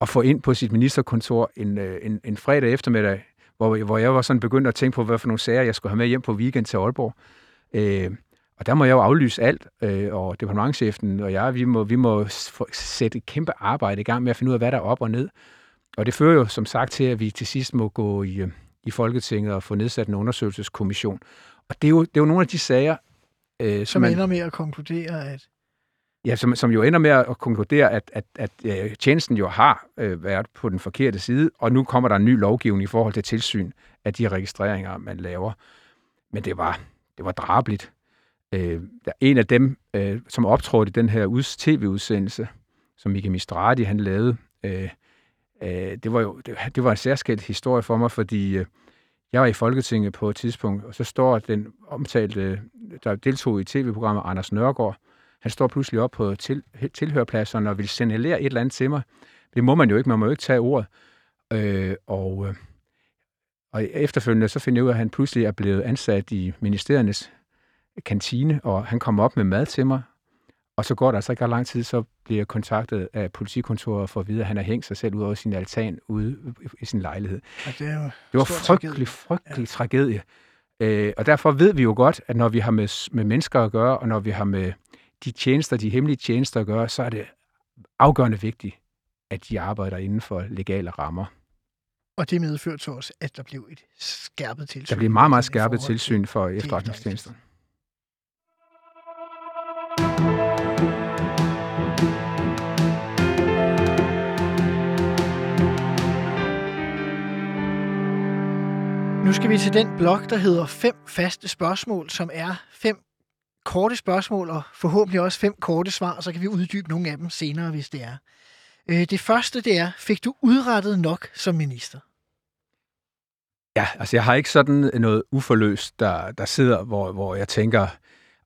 at få ind på sit ministerkontor en, en, en fredag eftermiddag, hvor, hvor jeg var sådan begyndt at tænke på, hvad for nogle sager jeg skulle have med hjem på weekend til Aalborg. Øh, og der må jeg jo aflyse alt, øh, og departementschefen og jeg, vi må, vi må sætte et kæmpe arbejde i gang med at finde ud af, hvad der er op og ned. Og det fører jo som sagt til, at vi til sidst må gå i... i Folketinget og få nedsat en undersøgelseskommission. Og det er jo, det er jo nogle af de sager... Øh, som, som ender med at konkludere, at... Ja, som, som jo ender med at konkludere, at, at, at øh, tjenesten jo har øh, været på den forkerte side, og nu kommer der en ny lovgivning i forhold til tilsyn af de registreringer, man laver. Men det var, det var drabeligt. Øh, der en af dem, øh, som optrådte i den her tv-udsendelse, som Mika Mistrati han lavede, øh, øh, det var jo det, det var en særskilt historie for mig, fordi øh, jeg var i Folketinget på et tidspunkt, og så står den omtalte, der deltog i tv-programmet, Anders Nørgaard, han står pludselig op på til, tilhørpladserne og vil signalere et eller andet til mig. Det må man jo ikke, man må jo ikke tage ordet. Øh, og, og efterfølgende så finder jeg ud af, at han pludselig er blevet ansat i ministeriernes kantine, og han kommer op med mad til mig, og så går der altså ikke ret lang tid, så bliver jeg kontaktet af politikontoret for at vide, at han har hængt sig selv ud over sin altan ude i sin lejlighed. Det, er jo det var frygtelig, frygtelig ja. tragedie. Øh, og derfor ved vi jo godt, at når vi har med, med mennesker at gøre, og når vi har med de tjenester, de hemmelige tjenester at gøre, så er det afgørende vigtigt, at de arbejder inden for legale rammer. Og det medførte så også, at der blev et skærpet tilsyn. Der blev meget, meget skærpet tilsyn for efterretningstjenester. Nu skal vi til den blok, der hedder fem faste spørgsmål, som er fem korte spørgsmål og forhåbentlig også fem korte svar, så kan vi uddybe nogle af dem senere, hvis det er. Det første, det er, fik du udrettet nok som minister? Ja, altså jeg har ikke sådan noget uforløst, der, der sidder, hvor, hvor jeg tænker,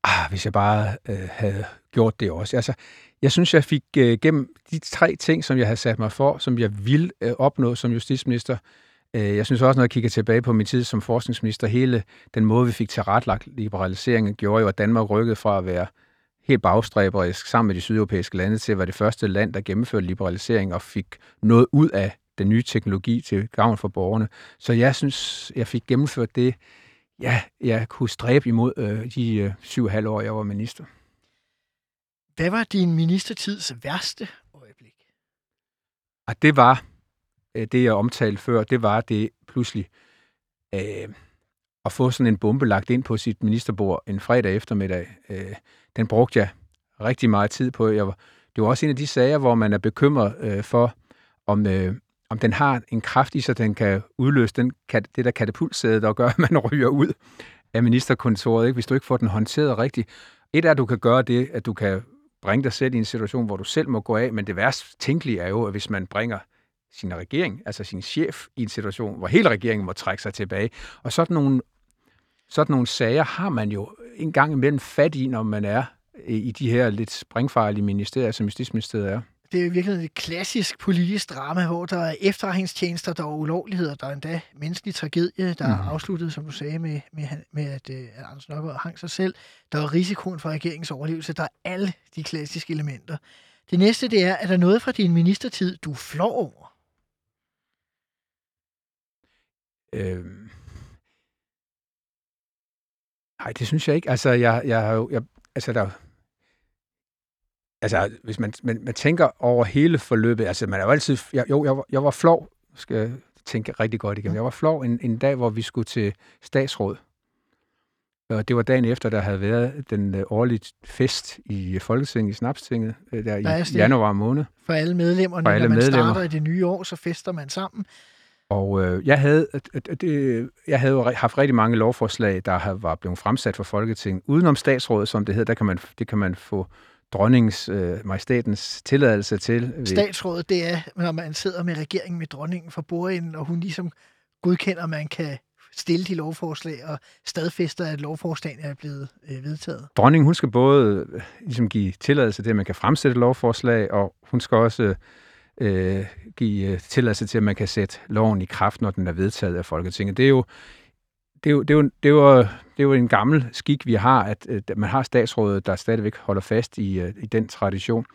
ah, hvis jeg bare øh, havde gjort det også. Altså, jeg synes, jeg fik øh, gennem de tre ting, som jeg havde sat mig for, som jeg ville øh, opnå som justitsminister. Øh, jeg synes også, når jeg kigger tilbage på min tid som forskningsminister, hele den måde, vi fik tilretlagt liberaliseringen, gjorde jo, at Danmark rykkede fra at være helt bagstræberisk sammen med de sydeuropæiske lande til at være det første land, der gennemførte liberalisering og fik noget ud af den nye teknologi til gavn for borgerne. Så jeg synes, jeg fik gennemført det, ja, jeg kunne stræbe imod øh, de øh, syv og halv år, jeg var minister. Hvad var din ministertids værste øjeblik? Og det var, øh, det jeg omtalte før, det var det pludselig øh, at få sådan en bombe lagt ind på sit ministerbord en fredag eftermiddag. Øh, den brugte jeg rigtig meget tid på. Jeg var, det var også en af de sager, hvor man er bekymret øh, for, om... Øh, om den har en kraft i sig, den kan udløse den, det der katapultsæde, der gør, at man ryger ud af ministerkontoret, ikke? Hvis du ikke får den håndteret rigtigt. Et er, at du kan gøre det, at du kan bringe dig selv i en situation, hvor du selv må gå af, men det værst tænkelige er jo, at hvis man bringer sin regering, altså sin chef, i en situation, hvor hele regeringen må trække sig tilbage. Og sådan nogle, sådan nogle sager har man jo en gang imellem fat i, når man er i de her lidt springfarlige ministerier, som Justitsministeriet er. Det er jo virkelig et klassisk politisk drama, hvor der er efterretningstjenester, der er ulovligheder, der er endda menneskelig tragedie, der er mm. afsluttet, som du sagde, med, med, med at, at Anders Nørgaard hang sig selv. Der er risikoen for regeringens overlevelse. Der er alle de klassiske elementer. Det næste, det er, er der noget fra din ministertid, du flår over? Øhm. Nej, det synes jeg ikke. Altså, jeg, jeg har jo... Jeg, altså, der Altså, hvis man, man, man tænker over hele forløbet, altså man er jo altid... Jeg, jo, jeg, jeg var flov, skal jeg tænke rigtig godt igennem. Jeg var flov en, en dag, hvor vi skulle til statsråd. Og det var dagen efter, der havde været den årlige fest i Folketinget, i Snapstinget, der i januar måned. For alle medlemmerne, For alle når man medlemmer. starter i det nye år, så fester man sammen. Og øh, jeg, havde, øh, det, jeg havde haft rigtig mange lovforslag, der var blevet fremsat for Folketinget. Udenom statsrådet, som det hed, der kan man, det kan man få... dronningens, øh, majestætens tilladelse til. Ved... Statsrådet, det er, når man sidder med regeringen med dronningen for bordenden, og hun ligesom godkender, at man kan stille de lovforslag, og stadfester, at lovforslagene er blevet øh, vedtaget. Dronningen, hun skal både øh, ligesom give tilladelse til, at man kan fremsætte lovforslag, og hun skal også øh, give tilladelse til, at man kan sætte loven i kraft, når den er vedtaget af Folketinget. Det er jo Det er, jo, det, er jo, det, er jo, det er jo en gammel skik, vi har, at, at man har statsrådet, der stadigvæk holder fast i, i den tradition.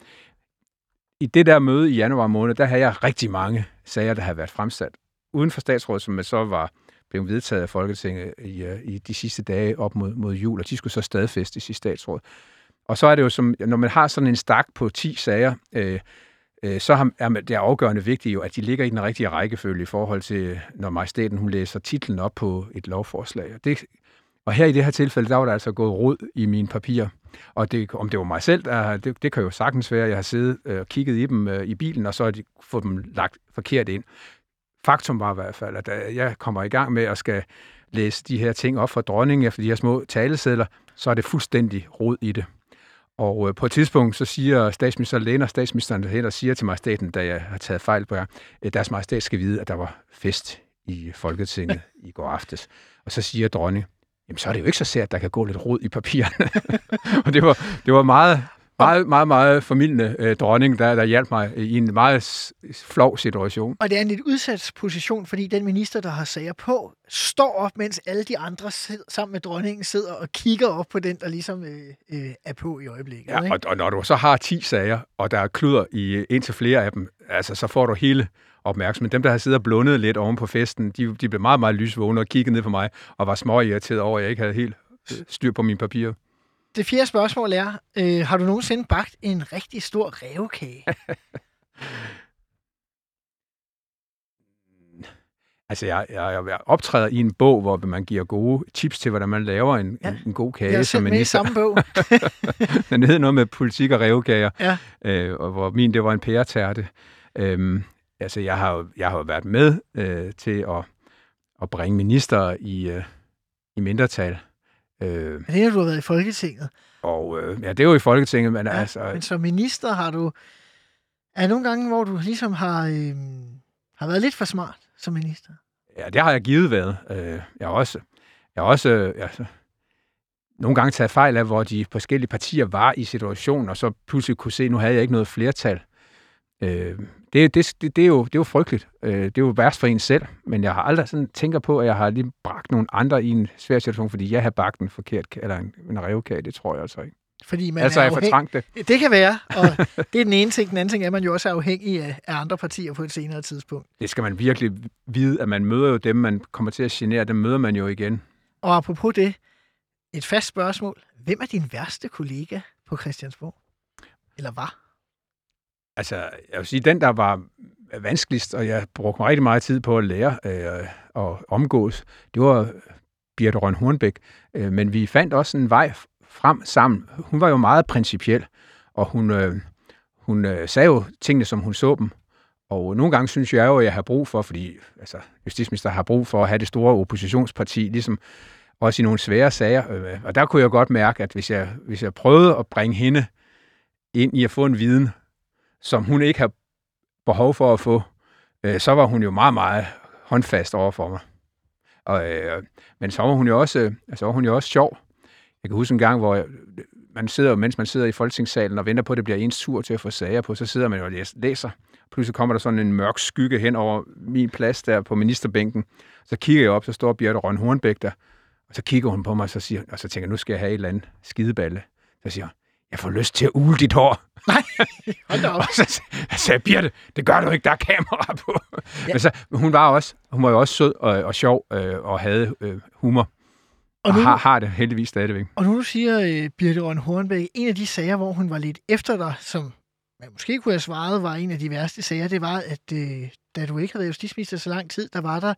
I det der møde i januar måned, der havde jeg rigtig mange sager, der havde været fremsat. Uden for statsrådet, som så var blevet vedtaget af Folketinget i, i de sidste dage op mod, mod jul, og de skulle så stadfæstes i statsrådet. Og så er det jo som, når man har sådan en stak på ti sager, øh, så er det afgørende vigtigt jo, at de ligger i den rigtige rækkefølge i forhold til, når majestæten hun læser titlen op på et lovforslag. Og, det, og her i det her tilfælde, der var der altså gået rod i mine papirer. Og det, om det var mig selv, der, det, det kan jo sagtens være, at jeg har siddet og kigget i dem i bilen, og så har de fået dem lagt forkert ind. Faktum var i hvert fald, at jeg kommer i gang med at skal læse de her ting op for dronningen efter de her små talesedler, så er det fuldstændig rod i det. Og på et tidspunkt, så siger statsministeren, læner statsministeren hen og siger til majestæten, da jeg har taget fejl på jer, at deres majestæt skal vide, at der var fest i Folketinget i går aftes. Og så siger dronningen, jamen så er det jo ikke så sært, at der kan gå lidt rod i papirerne. Og det var, det var meget, meget, meget, meget formildende øh, dronning, der, der hjalp mig i en meget flov situation. Og det er en lidt udsat position, fordi den minister, der har sager på, står op, mens alle de andre sidder, sammen med dronningen sidder og kigger op på den, der ligesom øh, øh, er på i øjeblikket. Ja, ikke? Og, og når du så har ti sager, og der er kluder i en til flere af dem, altså så får du hele opmærksomheden. Dem, der har siddet og blundet lidt oven på festen, de, de blev meget, meget lysvågne og kiggede ned på mig, og var småirriteret over, at jeg ikke havde helt styr på mine papirer. Det fjerde spørgsmål er, øh, har du nogensinde bagt en rigtig stor rævekage? Altså, jeg, jeg, jeg optræder i en bog, hvor man giver gode tips til, hvordan man laver en, ja. en, en god kage. Jeg er selv med i samme bog. Den hed noget med politik og rævekager, ja. øh, og hvor min, det var en pæretærte. Øh, altså, jeg har jo jeg har været med øh, til at, at bringe minister i, øh, i mindretal. Øh, det har du været i Folketinget. Og, øh, ja, det er jo i Folketinget, men ja, altså... Men som minister har du... Er der nogle gange, hvor du ligesom har, øh, har været lidt for smart som minister? Ja, det har jeg givet været. Øh, jeg har også... Jeg har også øh, altså, nogle gange taget fejl af, hvor de forskellige partier var i situationen, og så pludselig kunne se, nu havde jeg ikke noget flertal. Øh, det, det, det, det, er jo, det er jo frygteligt. Øh, det er jo værst for en selv, men jeg har aldrig sådan tænker på, at jeg har lige bragt nogle andre i en svær situation, fordi jeg har bagt en forkert eller en, en rævekage. Det tror jeg altså ikke. Fordi man altså, er afhæng... jeg fortrængt det. Det kan være, og det er den ene ting. Den anden ting er, at man jo også er afhængig af andre partier på et senere tidspunkt. Det skal man virkelig vide, at man møder jo dem, man kommer til at genere. Dem møder man jo igen. Og apropos det, et fast spørgsmål. Hvem er din værste kollega på Christiansborg? Eller var? Altså, jeg vil sige, den, der var vanskeligst, og jeg brugte rigtig meget tid på at lære øh, og omgås, det var Birthe Rønn Hornbeck. Øh, men vi fandt også en vej frem sammen. Hun var jo meget principiel, og hun, øh, hun øh, sagde jo tingene, som hun så dem. Og nogle gange synes jeg jo, at jeg har brug for, fordi altså, justitsminister har brug for at have det store oppositionsparti, ligesom også i nogle svære sager. Øh, og der kunne jeg godt mærke, at hvis jeg, hvis jeg prøvede at bringe hende ind i at få en viden, som hun ikke har behov for at få, øh, så var hun jo meget, meget håndfast over for mig. Og, øh, men så var hun jo også, øh, altså var hun jo også sjov. Jeg kan huske en gang, hvor jeg, man sidder, mens man sidder i Folketingssalen og venter på, at det bliver ens tur til at få sager på, så sidder man jo og læser. Pludselig kommer der sådan en mørk skygge hen over min plads der på ministerbænken. Så kigger jeg op, så står Birthe Rønn Hornbeck der, og så kigger hun på mig, og så, siger, og så tænker jeg, nu skal jeg have et eller andet skideballe. Så siger hun, jeg får lyst til at ule dit hår. Nej, hold da op. Og så sagde jeg, Birthe, det gør du ikke, der er kamera på. Ja. Men så, hun, var også, hun var jo også sød og, og sjov øh, og havde øh, humor. Og, nu, og har, har det heldigvis stadigvæk. Og nu siger øh, Birthe Rønn Hornbeck, en af de sager, hvor hun var lidt efter dig, som man måske kunne have svaret, var en af de værste sager, det var, at øh, da du ikke havde været justitsminister så lang tid, der var der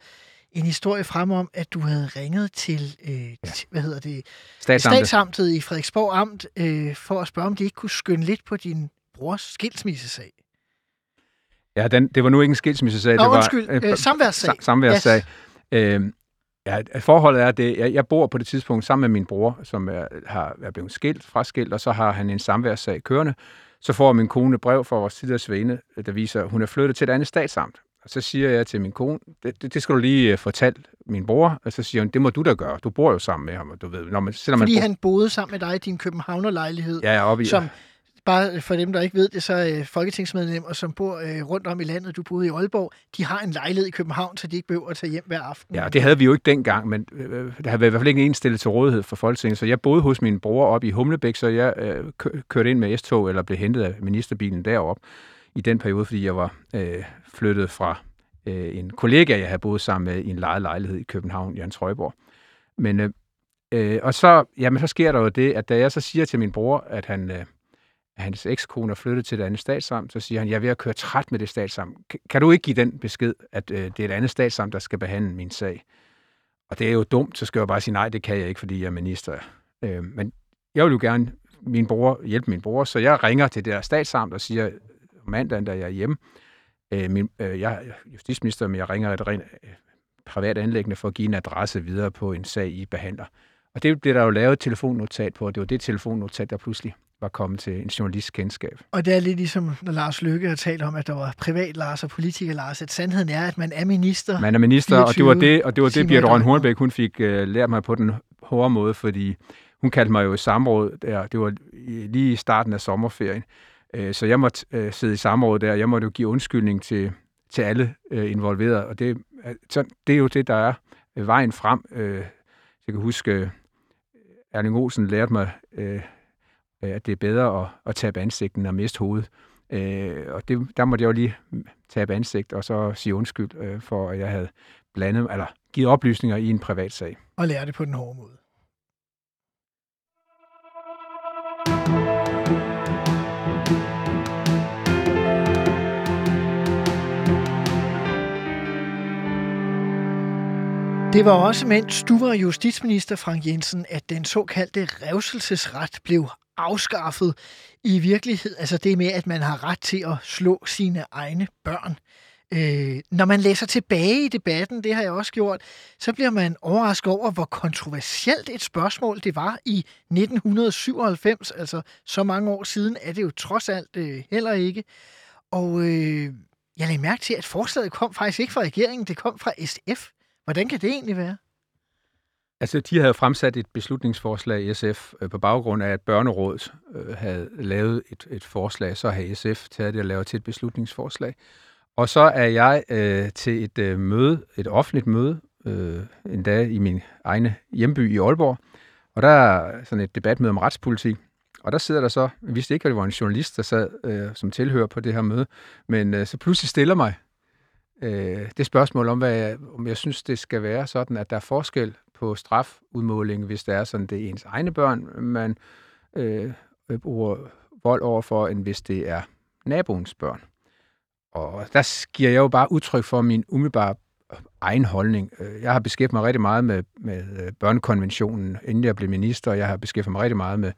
en historie frem om, at du havde ringet til, øh, ja. t- hvad hedder det, statsamtet i Frederiksborg Amt, øh, for at spørge, om de ikke kunne skynde lidt på din brors skilsmissesag. Ja, den, det var nu ikke en skilsmissesag. Nå, det var, undskyld, øh, samværssag. Sam- samværssag. Yes. Øh, ja, forholdet er, at jeg, jeg bor på det tidspunkt sammen med min bror, som er, har, er blevet skilt, fraskilt, og så har han en samværssag kørende. Så får min kone brev fra vores tidligere svende, der viser, at hun er flyttet til et andet statsamt. Og så siger jeg til min kone, det, det, det skal du lige fortælle min bror. Og så siger hun, det må du da gøre. Du bor jo sammen med ham, og du ved. Når man, selvom Fordi man bo- han boede sammen med dig i din københavnerlejlighed. Ja, oppe i. Som, bare for dem, der ikke ved det, så er folketingsmedlem, og som bor øh, rundt om i landet, du boede i Aalborg, de har en lejlighed i København, så de ikke behøver at tage hjem hver aften. Ja, det havde vi jo ikke dengang, men øh, der havde i hvert fald ikke en stillet til rådighed for Folketinget. Så jeg boede hos min bror oppe i Humlebæk, så jeg øh, kø- kørte ind med S-tog, eller blev hentet af ministerbilen deroppe. I den periode, fordi jeg var øh, flyttet fra øh, en kollega, jeg havde boet sammen med i en lejet lejlighed i København, Jørgen Trøjborg. Men, øh, øh, og så, jamen, så sker der jo det, at da jeg så siger til min bror, at han, øh, hans ekskone er flyttet til et andet statsamt, så siger han, jeg er ved at køre træt med det statsamt. Kan du ikke give den besked, at øh, det er et andet statsamt, der skal behandle min sag? Og det er jo dumt, så skal jeg bare sige, nej, det kan jeg ikke, fordi jeg er minister. Øh, men jeg vil jo gerne min bror, hjælpe min bror, så jeg ringer til det der statsamt og siger, mandagen, da jeg er hjemme. Øh, min, øh, jeg er justitsminister, men jeg ringer et rent øh, privat anliggende for at give en adresse videre på en sag, I behandler. Og det blev der jo lavet et telefonnotat på, og det var det telefonnotat, der pludselig var kommet til en journalists kendskab. Og det er lidt ligesom, når Lars Løkke har talt om, at der var privat Lars og politiker Lars, at sandheden er, at man er minister. Man er minister, og det var det, og det, var det Birthe Rønn Hornbeck, hun fik uh, lært mig på den hårde måde, fordi hun kaldte mig jo i samråd der, det var lige i starten af sommerferien, uh, så jeg måtte uh, sidde i samråd der, jeg måtte jo give undskyldning til, til alle uh, involverede, og det, uh, det er jo det, der er uh, vejen frem. Uh, jeg kan huske, uh, Erling Olsen lærte mig, uh, at det er bedre at, at tabe ansigten og miste hovedet. Øh, og det, der måtte jeg jo lige tabe ansigt og så sige undskyld øh, for, at jeg havde blandet, eller givet oplysninger i en privat sag. Og lære det på den hårde måde. Det var også, mens du var justitsminister, Frank Jensen, at den såkaldte revselsesret blev afskaffet i virkelighed, altså det med, at man har ret til at slå sine egne børn. Øh, når man læser tilbage i debatten, det har jeg også gjort, så bliver man overrasket over, hvor kontroversielt et spørgsmål det var i nitten syvoghalvfems, altså så mange år siden er det jo trods alt øh, heller ikke. Og øh, jeg lagde mærke til, at forslaget kom faktisk ikke fra regeringen, det kom fra S F. Hvordan kan det egentlig være? Altså, de havde fremsat et beslutningsforslag i S F på baggrund af, at Børnerådet havde lavet et, et forslag. Så havde S F taget det og lavet til et beslutningsforslag. Og så er jeg øh, til et øh, møde, et offentligt møde, øh, endda i min egne hjemby i Aalborg. Og der er sådan et debatmøde om retspolitik. Og der sidder der så, jeg vidste ikke, at det var en journalist, der sad øh, som tilhører på det her møde, men øh, så pludselig stiller mig øh, det spørgsmål om, hvad jeg, om jeg synes, det skal være sådan, at der er forskel på strafudmåling, hvis det er sådan, det er ens egne børn, man øh, bruger vold overfor, end hvis det er naboens børn. Og der giver jeg jo bare udtryk for min umiddelbare egen holdning. Jeg har beskæftiget mig rigtig meget med, med børnekonventionen, inden jeg blev minister, og jeg har beskæftiget mig rigtig meget med,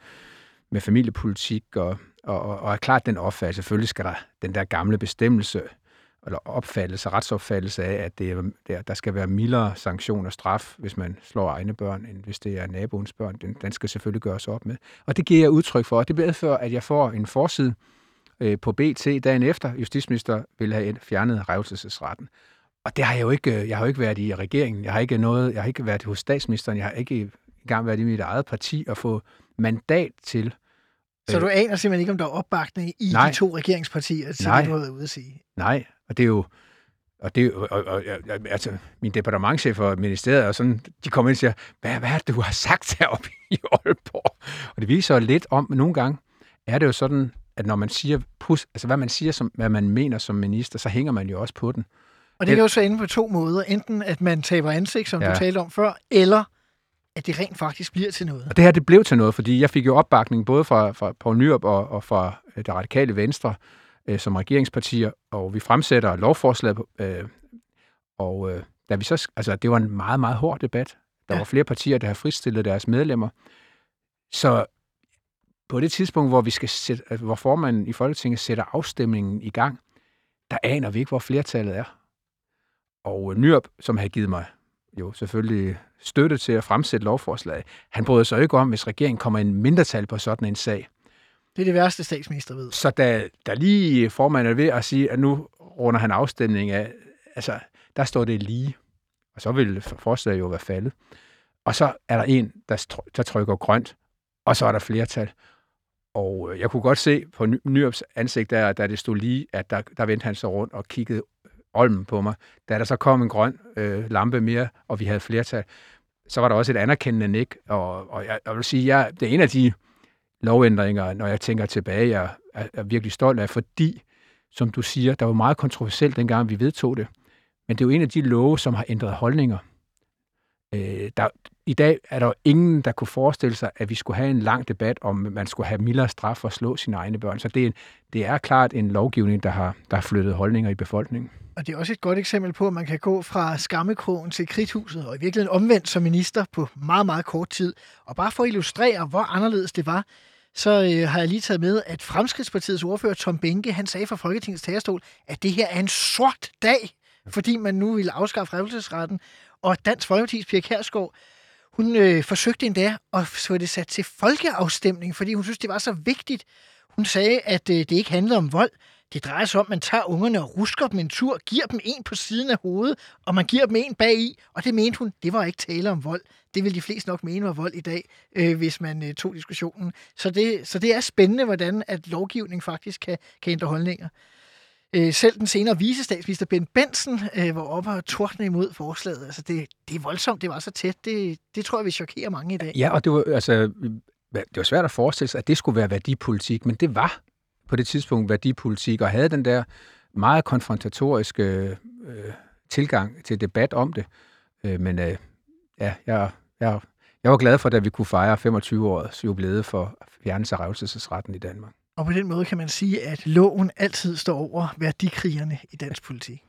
med familiepolitik, og, og, og er klart den opfattelse. Selvfølgelig skal der den der gamle bestemmelse eller opfattelse, retsopfattelse af, at det er, der skal være mildere sanktion og straf, hvis man slår egne børn, end hvis det er naboens børn. Den, den skal selvfølgelig gøres op med. Og det giver jeg udtryk for, og det medfører, at jeg får en forside øh, på B T dagen efter, justitsminister ville have fjernet revselsesretten. Og det har jeg jo ikke, jeg har jo ikke været i regeringen, jeg har ikke noget, jeg har ikke været hos statsministeren, jeg har ikke engang været i mit eget parti og få mandat til. Så du aner simpelthen ikke, om der er opbakning i nej, de to regeringspartier, til det, du har været ude at sige? Nej, og det er jo... Og det er jo, og, og, og, altså, min departementschef og ministeriet, og sådan, de kommer ind og siger, hvad, hvad er det, du har sagt heroppe i Aalborg? Og det viser lidt om, nogle gange er det jo sådan, at når man siger, altså hvad man siger, som, hvad man mener som minister, så hænger man jo også på den. Og det er jo så inde på to måder. Enten at man taber ansigt, som ja. du talte om før, eller at det rent faktisk bliver til noget. Og det her, det blev til noget, fordi jeg fik jo opbakning både fra, fra Poul Nyrup og, og fra det radikale Venstre øh, som regeringspartier, og vi fremsætter lovforslaget, øh, og øh, da vi så, altså, det var en meget, meget hård debat. Der ja. var flere partier, der har fristillet deres medlemmer. Så på det tidspunkt, hvor, vi skal sætte, hvor formanden i Folketinget sætter afstemningen i gang, der aner vi ikke, hvor flertallet er. Og øh, Nyrup, som havde givet mig jo selvfølgelig støtte til at fremsætte lovforslaget. Han brød sig ikke om, hvis regeringen kommer en mindretal på sådan en sag. Det er det værste, statsminister ved. Så da, da lige formanden er ved at sige, at nu runder han afstemning af, altså, der står det lige. Og så vil forslaget jo være faldet. Og så er der en, der trykker grønt, og så er der flertal. Og jeg kunne godt se på Nyrups ansigt, der, da det stod lige, at der, der vendte han sig rundt og kiggede olmen på mig. Da der så kom en grøn øh, lampe mere, og vi havde flertal, så var der også et anerkendende nik, og, og jeg, jeg vil sige, at det er en af de lovændringer, når jeg tænker tilbage, jeg er, er virkelig stolt af, fordi, som du siger, der var meget kontroversielt dengang, vi vedtog det, men det er jo en af de love, som har ændret holdninger. Øh, der, I dag er der ingen, der kunne forestille sig, at vi skulle have en lang debat, om man skulle have mildere straf for at slå sine egne børn. Så det er, en, det er klart en lovgivning, der har, der har flyttet holdninger i befolkningen. Og det er også et godt eksempel på, at man kan gå fra skammekrogen til kridthuset, og i virkeligheden omvendt som minister på meget, meget kort tid. Og bare for at illustrere, hvor anderledes det var, så øh, har jeg lige taget med, at Fremskridtspartiets ordfører Tom Behnke, han sagde fra Folketingets talerstol, at det her er en sort dag, fordi man nu ville afskaffe revselsesretten. Og Dansk Folkepartis Pia Kjærsgaard, Hun øh, forsøgte endda at få det sat til folkeafstemning, fordi hun synes, det var så vigtigt. Hun sagde, at øh, det ikke handlede om vold. Det drejer sig om, at man tager ungerne og rusker dem en tur, giver dem en på siden af hovedet, og man giver dem en bagi. Og det mente hun, det var ikke tale om vold. Det ville de fleste nok mene var vold i dag, øh, hvis man øh, tog diskussionen. Så det, så det er spændende, hvordan at lovgivning faktisk kan, kan ændre holdninger. Øh, selv den senere vicestatsminister Ben Benson øh, var oppe og tordne imod forslaget. Altså det, det er voldsomt, det var så tæt. Det, det tror jeg, vi chokerer mange i dag. Ja, og det var, altså, det var svært at forestille sig, at det skulle være værdipolitik, men det var på det tidspunkt værdipolitik, og havde den der meget konfrontatoriske øh, tilgang til debat om det. Øh, men øh, ja, jeg, jeg, jeg var glad for, at vi kunne fejre femogtyve års jubilæet for fjernelse af revselsesretten i Danmark. Og på den måde kan man sige, at loven altid står over værdikrigerne i dansk politik.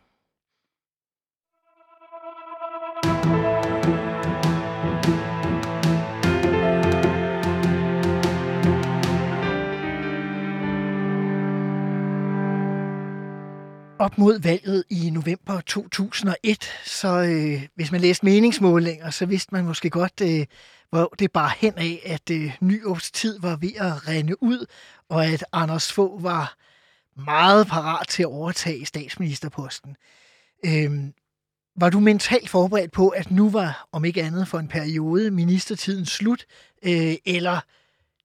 Op mod valget i november to tusind og et, så øh, hvis man læste meningsmålinger, så vidste man måske godt, øh, hvor det bar hen af, at øh, Nyrups tid var ved at rinde ud, og at Anders Fogh var meget parat til at overtage statsministerposten. Øh, var du mentalt forberedt på, at nu var, om ikke andet for en periode, ministertiden slut, øh, eller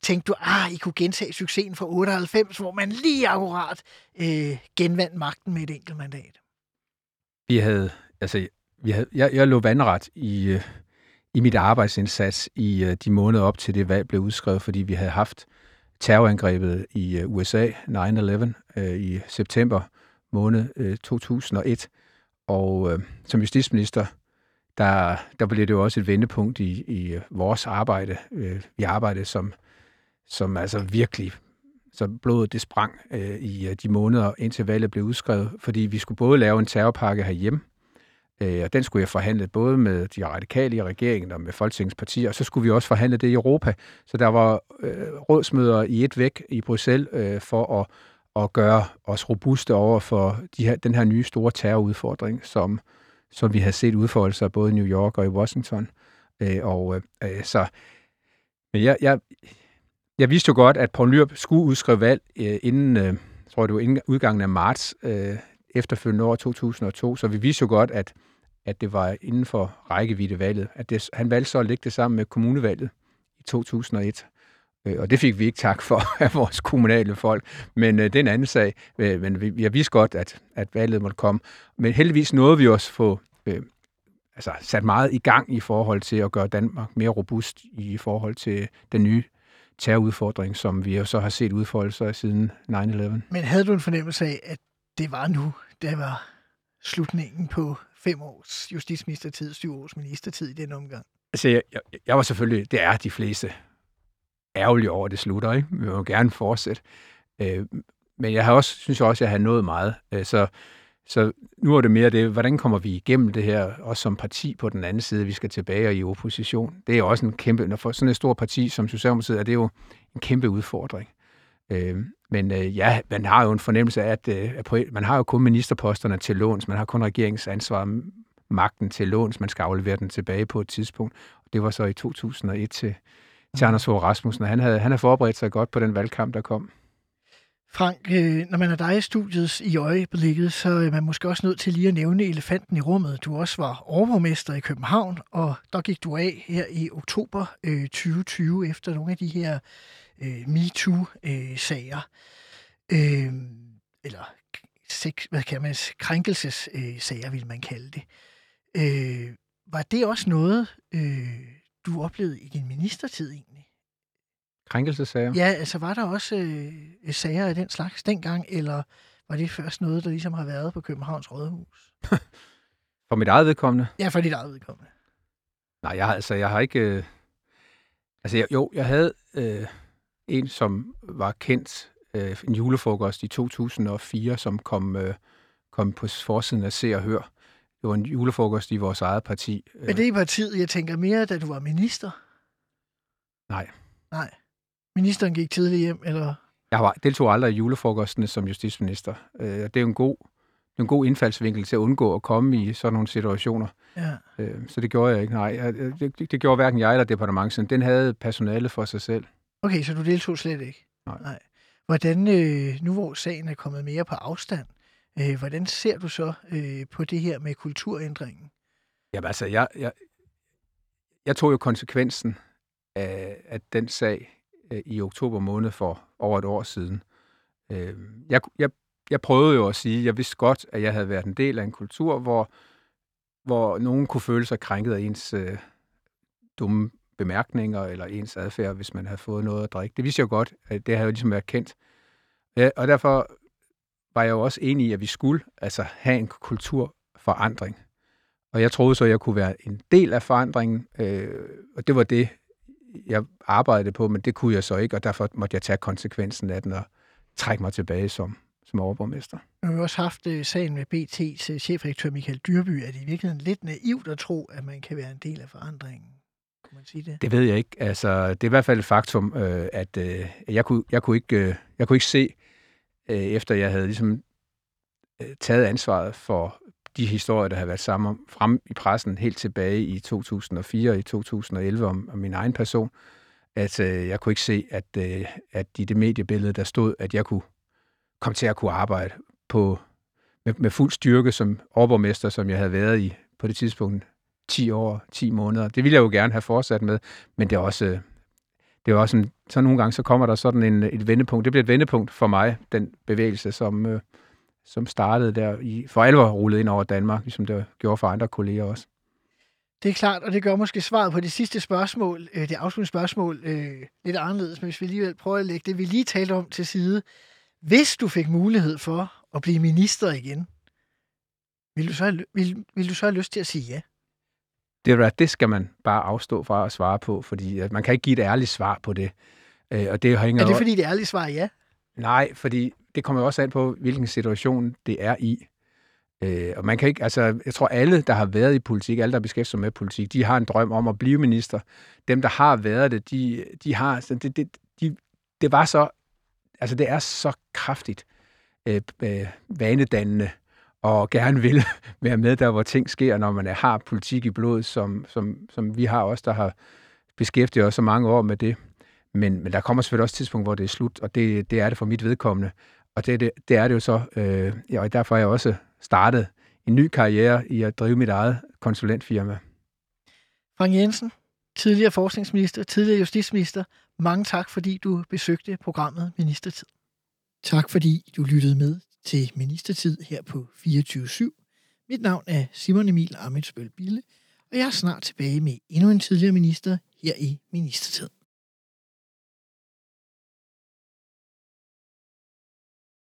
tænkte du, ah, I kunne gentage succesen fra otteoghalvfems, hvor man lige akkurat øh, genvandt magten med et enkelt mandat? Vi havde, altså, vi havde, jeg, jeg lå vandret i, øh, i mit arbejdsindsats i øh, de måneder op til det valg blev udskrevet, fordi vi havde haft terrorangrebet i øh, U S A, nine eleven, øh, i september måned øh, to tusind og et. Og øh, som justitsminister, der, der blev det jo også et vendepunkt i, i vores arbejde. Øh, vi arbejdede som som altså virkelig, så blodet det sprang øh, i de måneder, indtil valget blev udskrevet, fordi vi skulle både lave en terrorpakke herhjemme, øh, og den skulle jeg forhandle både med de radikale i regeringen og med Folketingets partier, og så skulle vi også forhandle det i Europa. Så der var øh, rådsmøder i et væk i Bruxelles øh, for at, at gøre os robuste over for de her, den her nye store terrorudfordring, som, som vi havde set udfolde sig både i New York og i Washington. Øh, og øh, så... Men jeg... jeg Jeg vidste jo godt, at Poul Nyrup skulle udskrive valg inden, tror jeg, det var inden udgangen af marts efterfølgende år to tusind og to, så vi vidste jo godt, at, at det var inden for rækkevidde valget. At det, han valgte så at lægge det sammen med kommunevalget i to tusind og et, og det fik vi ikke tak for af vores kommunale folk, men det er en anden sag. Men jeg vidste godt, at, at valget måtte komme. Men heldigvis nåede vi også få øh, altså sat meget i gang i forhold til at gøre Danmark mere robust i forhold til den nye terrorudfordring, som vi jo så har set udfolde sig siden nine eleven. Men havde du en fornemmelse af, at det var nu, der var slutningen på fem års justitsministertid, syv års ministertid i den omgang? Altså, jeg, jeg, jeg var selvfølgelig, det er de fleste ærgerlige over, at det slutter, ikke? Vi vil jo gerne fortsætte. Øh, men jeg har også, synes også, jeg har nået meget. Øh, så, så nu er det mere det, hvordan kommer vi igennem det her, også som parti på den anden side, vi skal tilbage og i opposition. Det er også en kæmpe, når for sådan et stort parti som Socialdemokratiet, er det jo en kæmpe udfordring. Øh, men øh, ja, man har jo en fornemmelse af, at øh, man har jo kun ministerposterne til låns, man har kun regeringsansvar, magten til låns, man skal aflevere den tilbage på et tidspunkt. Det var så i to tusind og et til, til Anders Fogh Rasmussen, og han havde, han havde forberedt sig godt på den valgkamp, der kom. Frank, når man er dig i studiet i øjeblikket, så er man måske også nødt til lige at nævne elefanten i rummet. Du også var overborgmester i København, og der gik du af her i oktober tyve tyve efter nogle af de her øh, MeToo-sager. Øh, eller sex, hvad kan man, krænkelses-sager, vil man kalde det. Øh, var det også noget, øh, du oplevede i din ministertid egentlig? Krænkelsesager? Ja, altså var der også øh, sager af den slags dengang, eller var det først noget, der ligesom har været på Københavns Rådhus? For mit eget vedkommende? Ja, for dit eget vedkommende. Nej, jeg, altså jeg har ikke... Øh, altså jeg, jo, jeg havde øh, en, som var kendt, øh, en julefrokost i to tusind og fire, som kom, øh, kom på forsiden af Se og Hør. Det var en julefrokost i vores eget parti. Øh. Men det er i partiet, jeg tænker mere, da du var minister? Nej. Nej. Ministeren gik tidligt hjem, eller? Jeg deltog aldrig i julefrokostene som justitsminister. Det er jo en god, en god indfaldsvinkel til at undgå at komme i sådan nogle situationer. Ja. Øh, så det gjorde jeg ikke, nej. Det, det gjorde hverken jeg eller departementet. Den havde personalet for sig selv. Okay, så du deltog slet ikke? Nej. nej. Hvordan, øh, nu hvor sagen er kommet mere på afstand, øh, hvordan ser du så øh, på det her med kulturændringen? Jamen altså, jeg, jeg, jeg tog jo konsekvensen af, af den sag øh, i oktober måned for over et år siden. Øh, jeg, jeg Jeg prøvede jo at sige, at jeg vidste godt, at jeg havde været en del af en kultur, hvor, hvor nogen kunne føle sig krænket af ens øh, dumme bemærkninger eller ens adfærd, hvis man havde fået noget at drikke. Det vidste jeg jo godt, at det havde jo ligesom været kendt. Ja, og derfor var jeg jo også enig i, at vi skulle altså have en kulturforandring. Og jeg troede så, at jeg kunne være en del af forandringen, øh, og det var det, jeg arbejdede på, men det kunne jeg så ikke, og derfor måtte jeg tage konsekvensen af den og trække mig tilbage som som overborgmester. Nu har vi også haft uh, sagen med B T's chefredaktør Michael Dyrby. Er det i virkeligheden lidt naivt at tro, at man kan være en del af forandringen? Kan man sige det? Det ved jeg ikke. Altså, det er i hvert fald et faktum, øh, at øh, jeg, kunne, jeg, kunne ikke, øh, jeg kunne ikke se, øh, efter jeg havde ligesom, øh, taget ansvaret for de historier, der havde været sammen, frem i pressen helt tilbage i to tusind og fire og i to tusind og elleve om, om min egen person, at øh, jeg kunne ikke se, at, øh, at i det mediebillede, der stod, at jeg kunne kom til at kunne arbejde på, med, med fuld styrke som overborgmester, som jeg havde været i på det tidspunkt ti år, ti måneder. Det ville jeg jo gerne have fortsat med, men det er også, det er også en, så nogle gange, så kommer der sådan en, et vendepunkt. Det bliver et vendepunkt for mig, den bevægelse, som, som startede der, i, for alvor rullede ind over Danmark, ligesom det gjorde for andre kolleger også. Det er klart, og det gør måske svaret på det sidste spørgsmål, det afsluttende spørgsmål, lidt anderledes, men hvis vi alligevel prøver at lægge det, vi lige talte om til side. Hvis du fik mulighed for at blive minister igen, ville du så, ville, ville du så have lyst til at sige ja? Det, det skal man bare afstå fra at svare på, fordi man kan ikke give et ærligt svar på det. Og det hænger er det, fordi det ærlige svar er ja? Nej, fordi det kommer jo også an på, hvilken situation det er i. Og man kan ikke, altså, jeg tror, alle, der har været i politik, alle, der er beskæftiget sig med politik, de har en drøm om at blive minister. Dem, der har været det, de, de har... Det, det, de, det var så... Altså, det er så kraftigt øh, øh, vanedannende og gerne vil være med der, hvor ting sker, når man har politik i blodet, som, som, som vi har også, der har beskæftiget os så mange år med det. Men, men der kommer selvfølgelig også et tidspunkt, hvor det er slut, og det, det er det for mit vedkommende. Og det, det, det er det jo så, øh, ja, og derfor har jeg også startet en ny karriere i at drive mit eget konsulentfirma. Frank Jensen, tidligere forskningsminister, tidligere justitsminister, mange tak, fordi du besøgte programmet Ministertid. Tak, fordi du lyttede med til Ministertid her på fireogtyve syv. Mit navn er Simon Emil Ammitzbøll-Bille, og jeg er snart tilbage med endnu en tidligere minister her i Ministertid.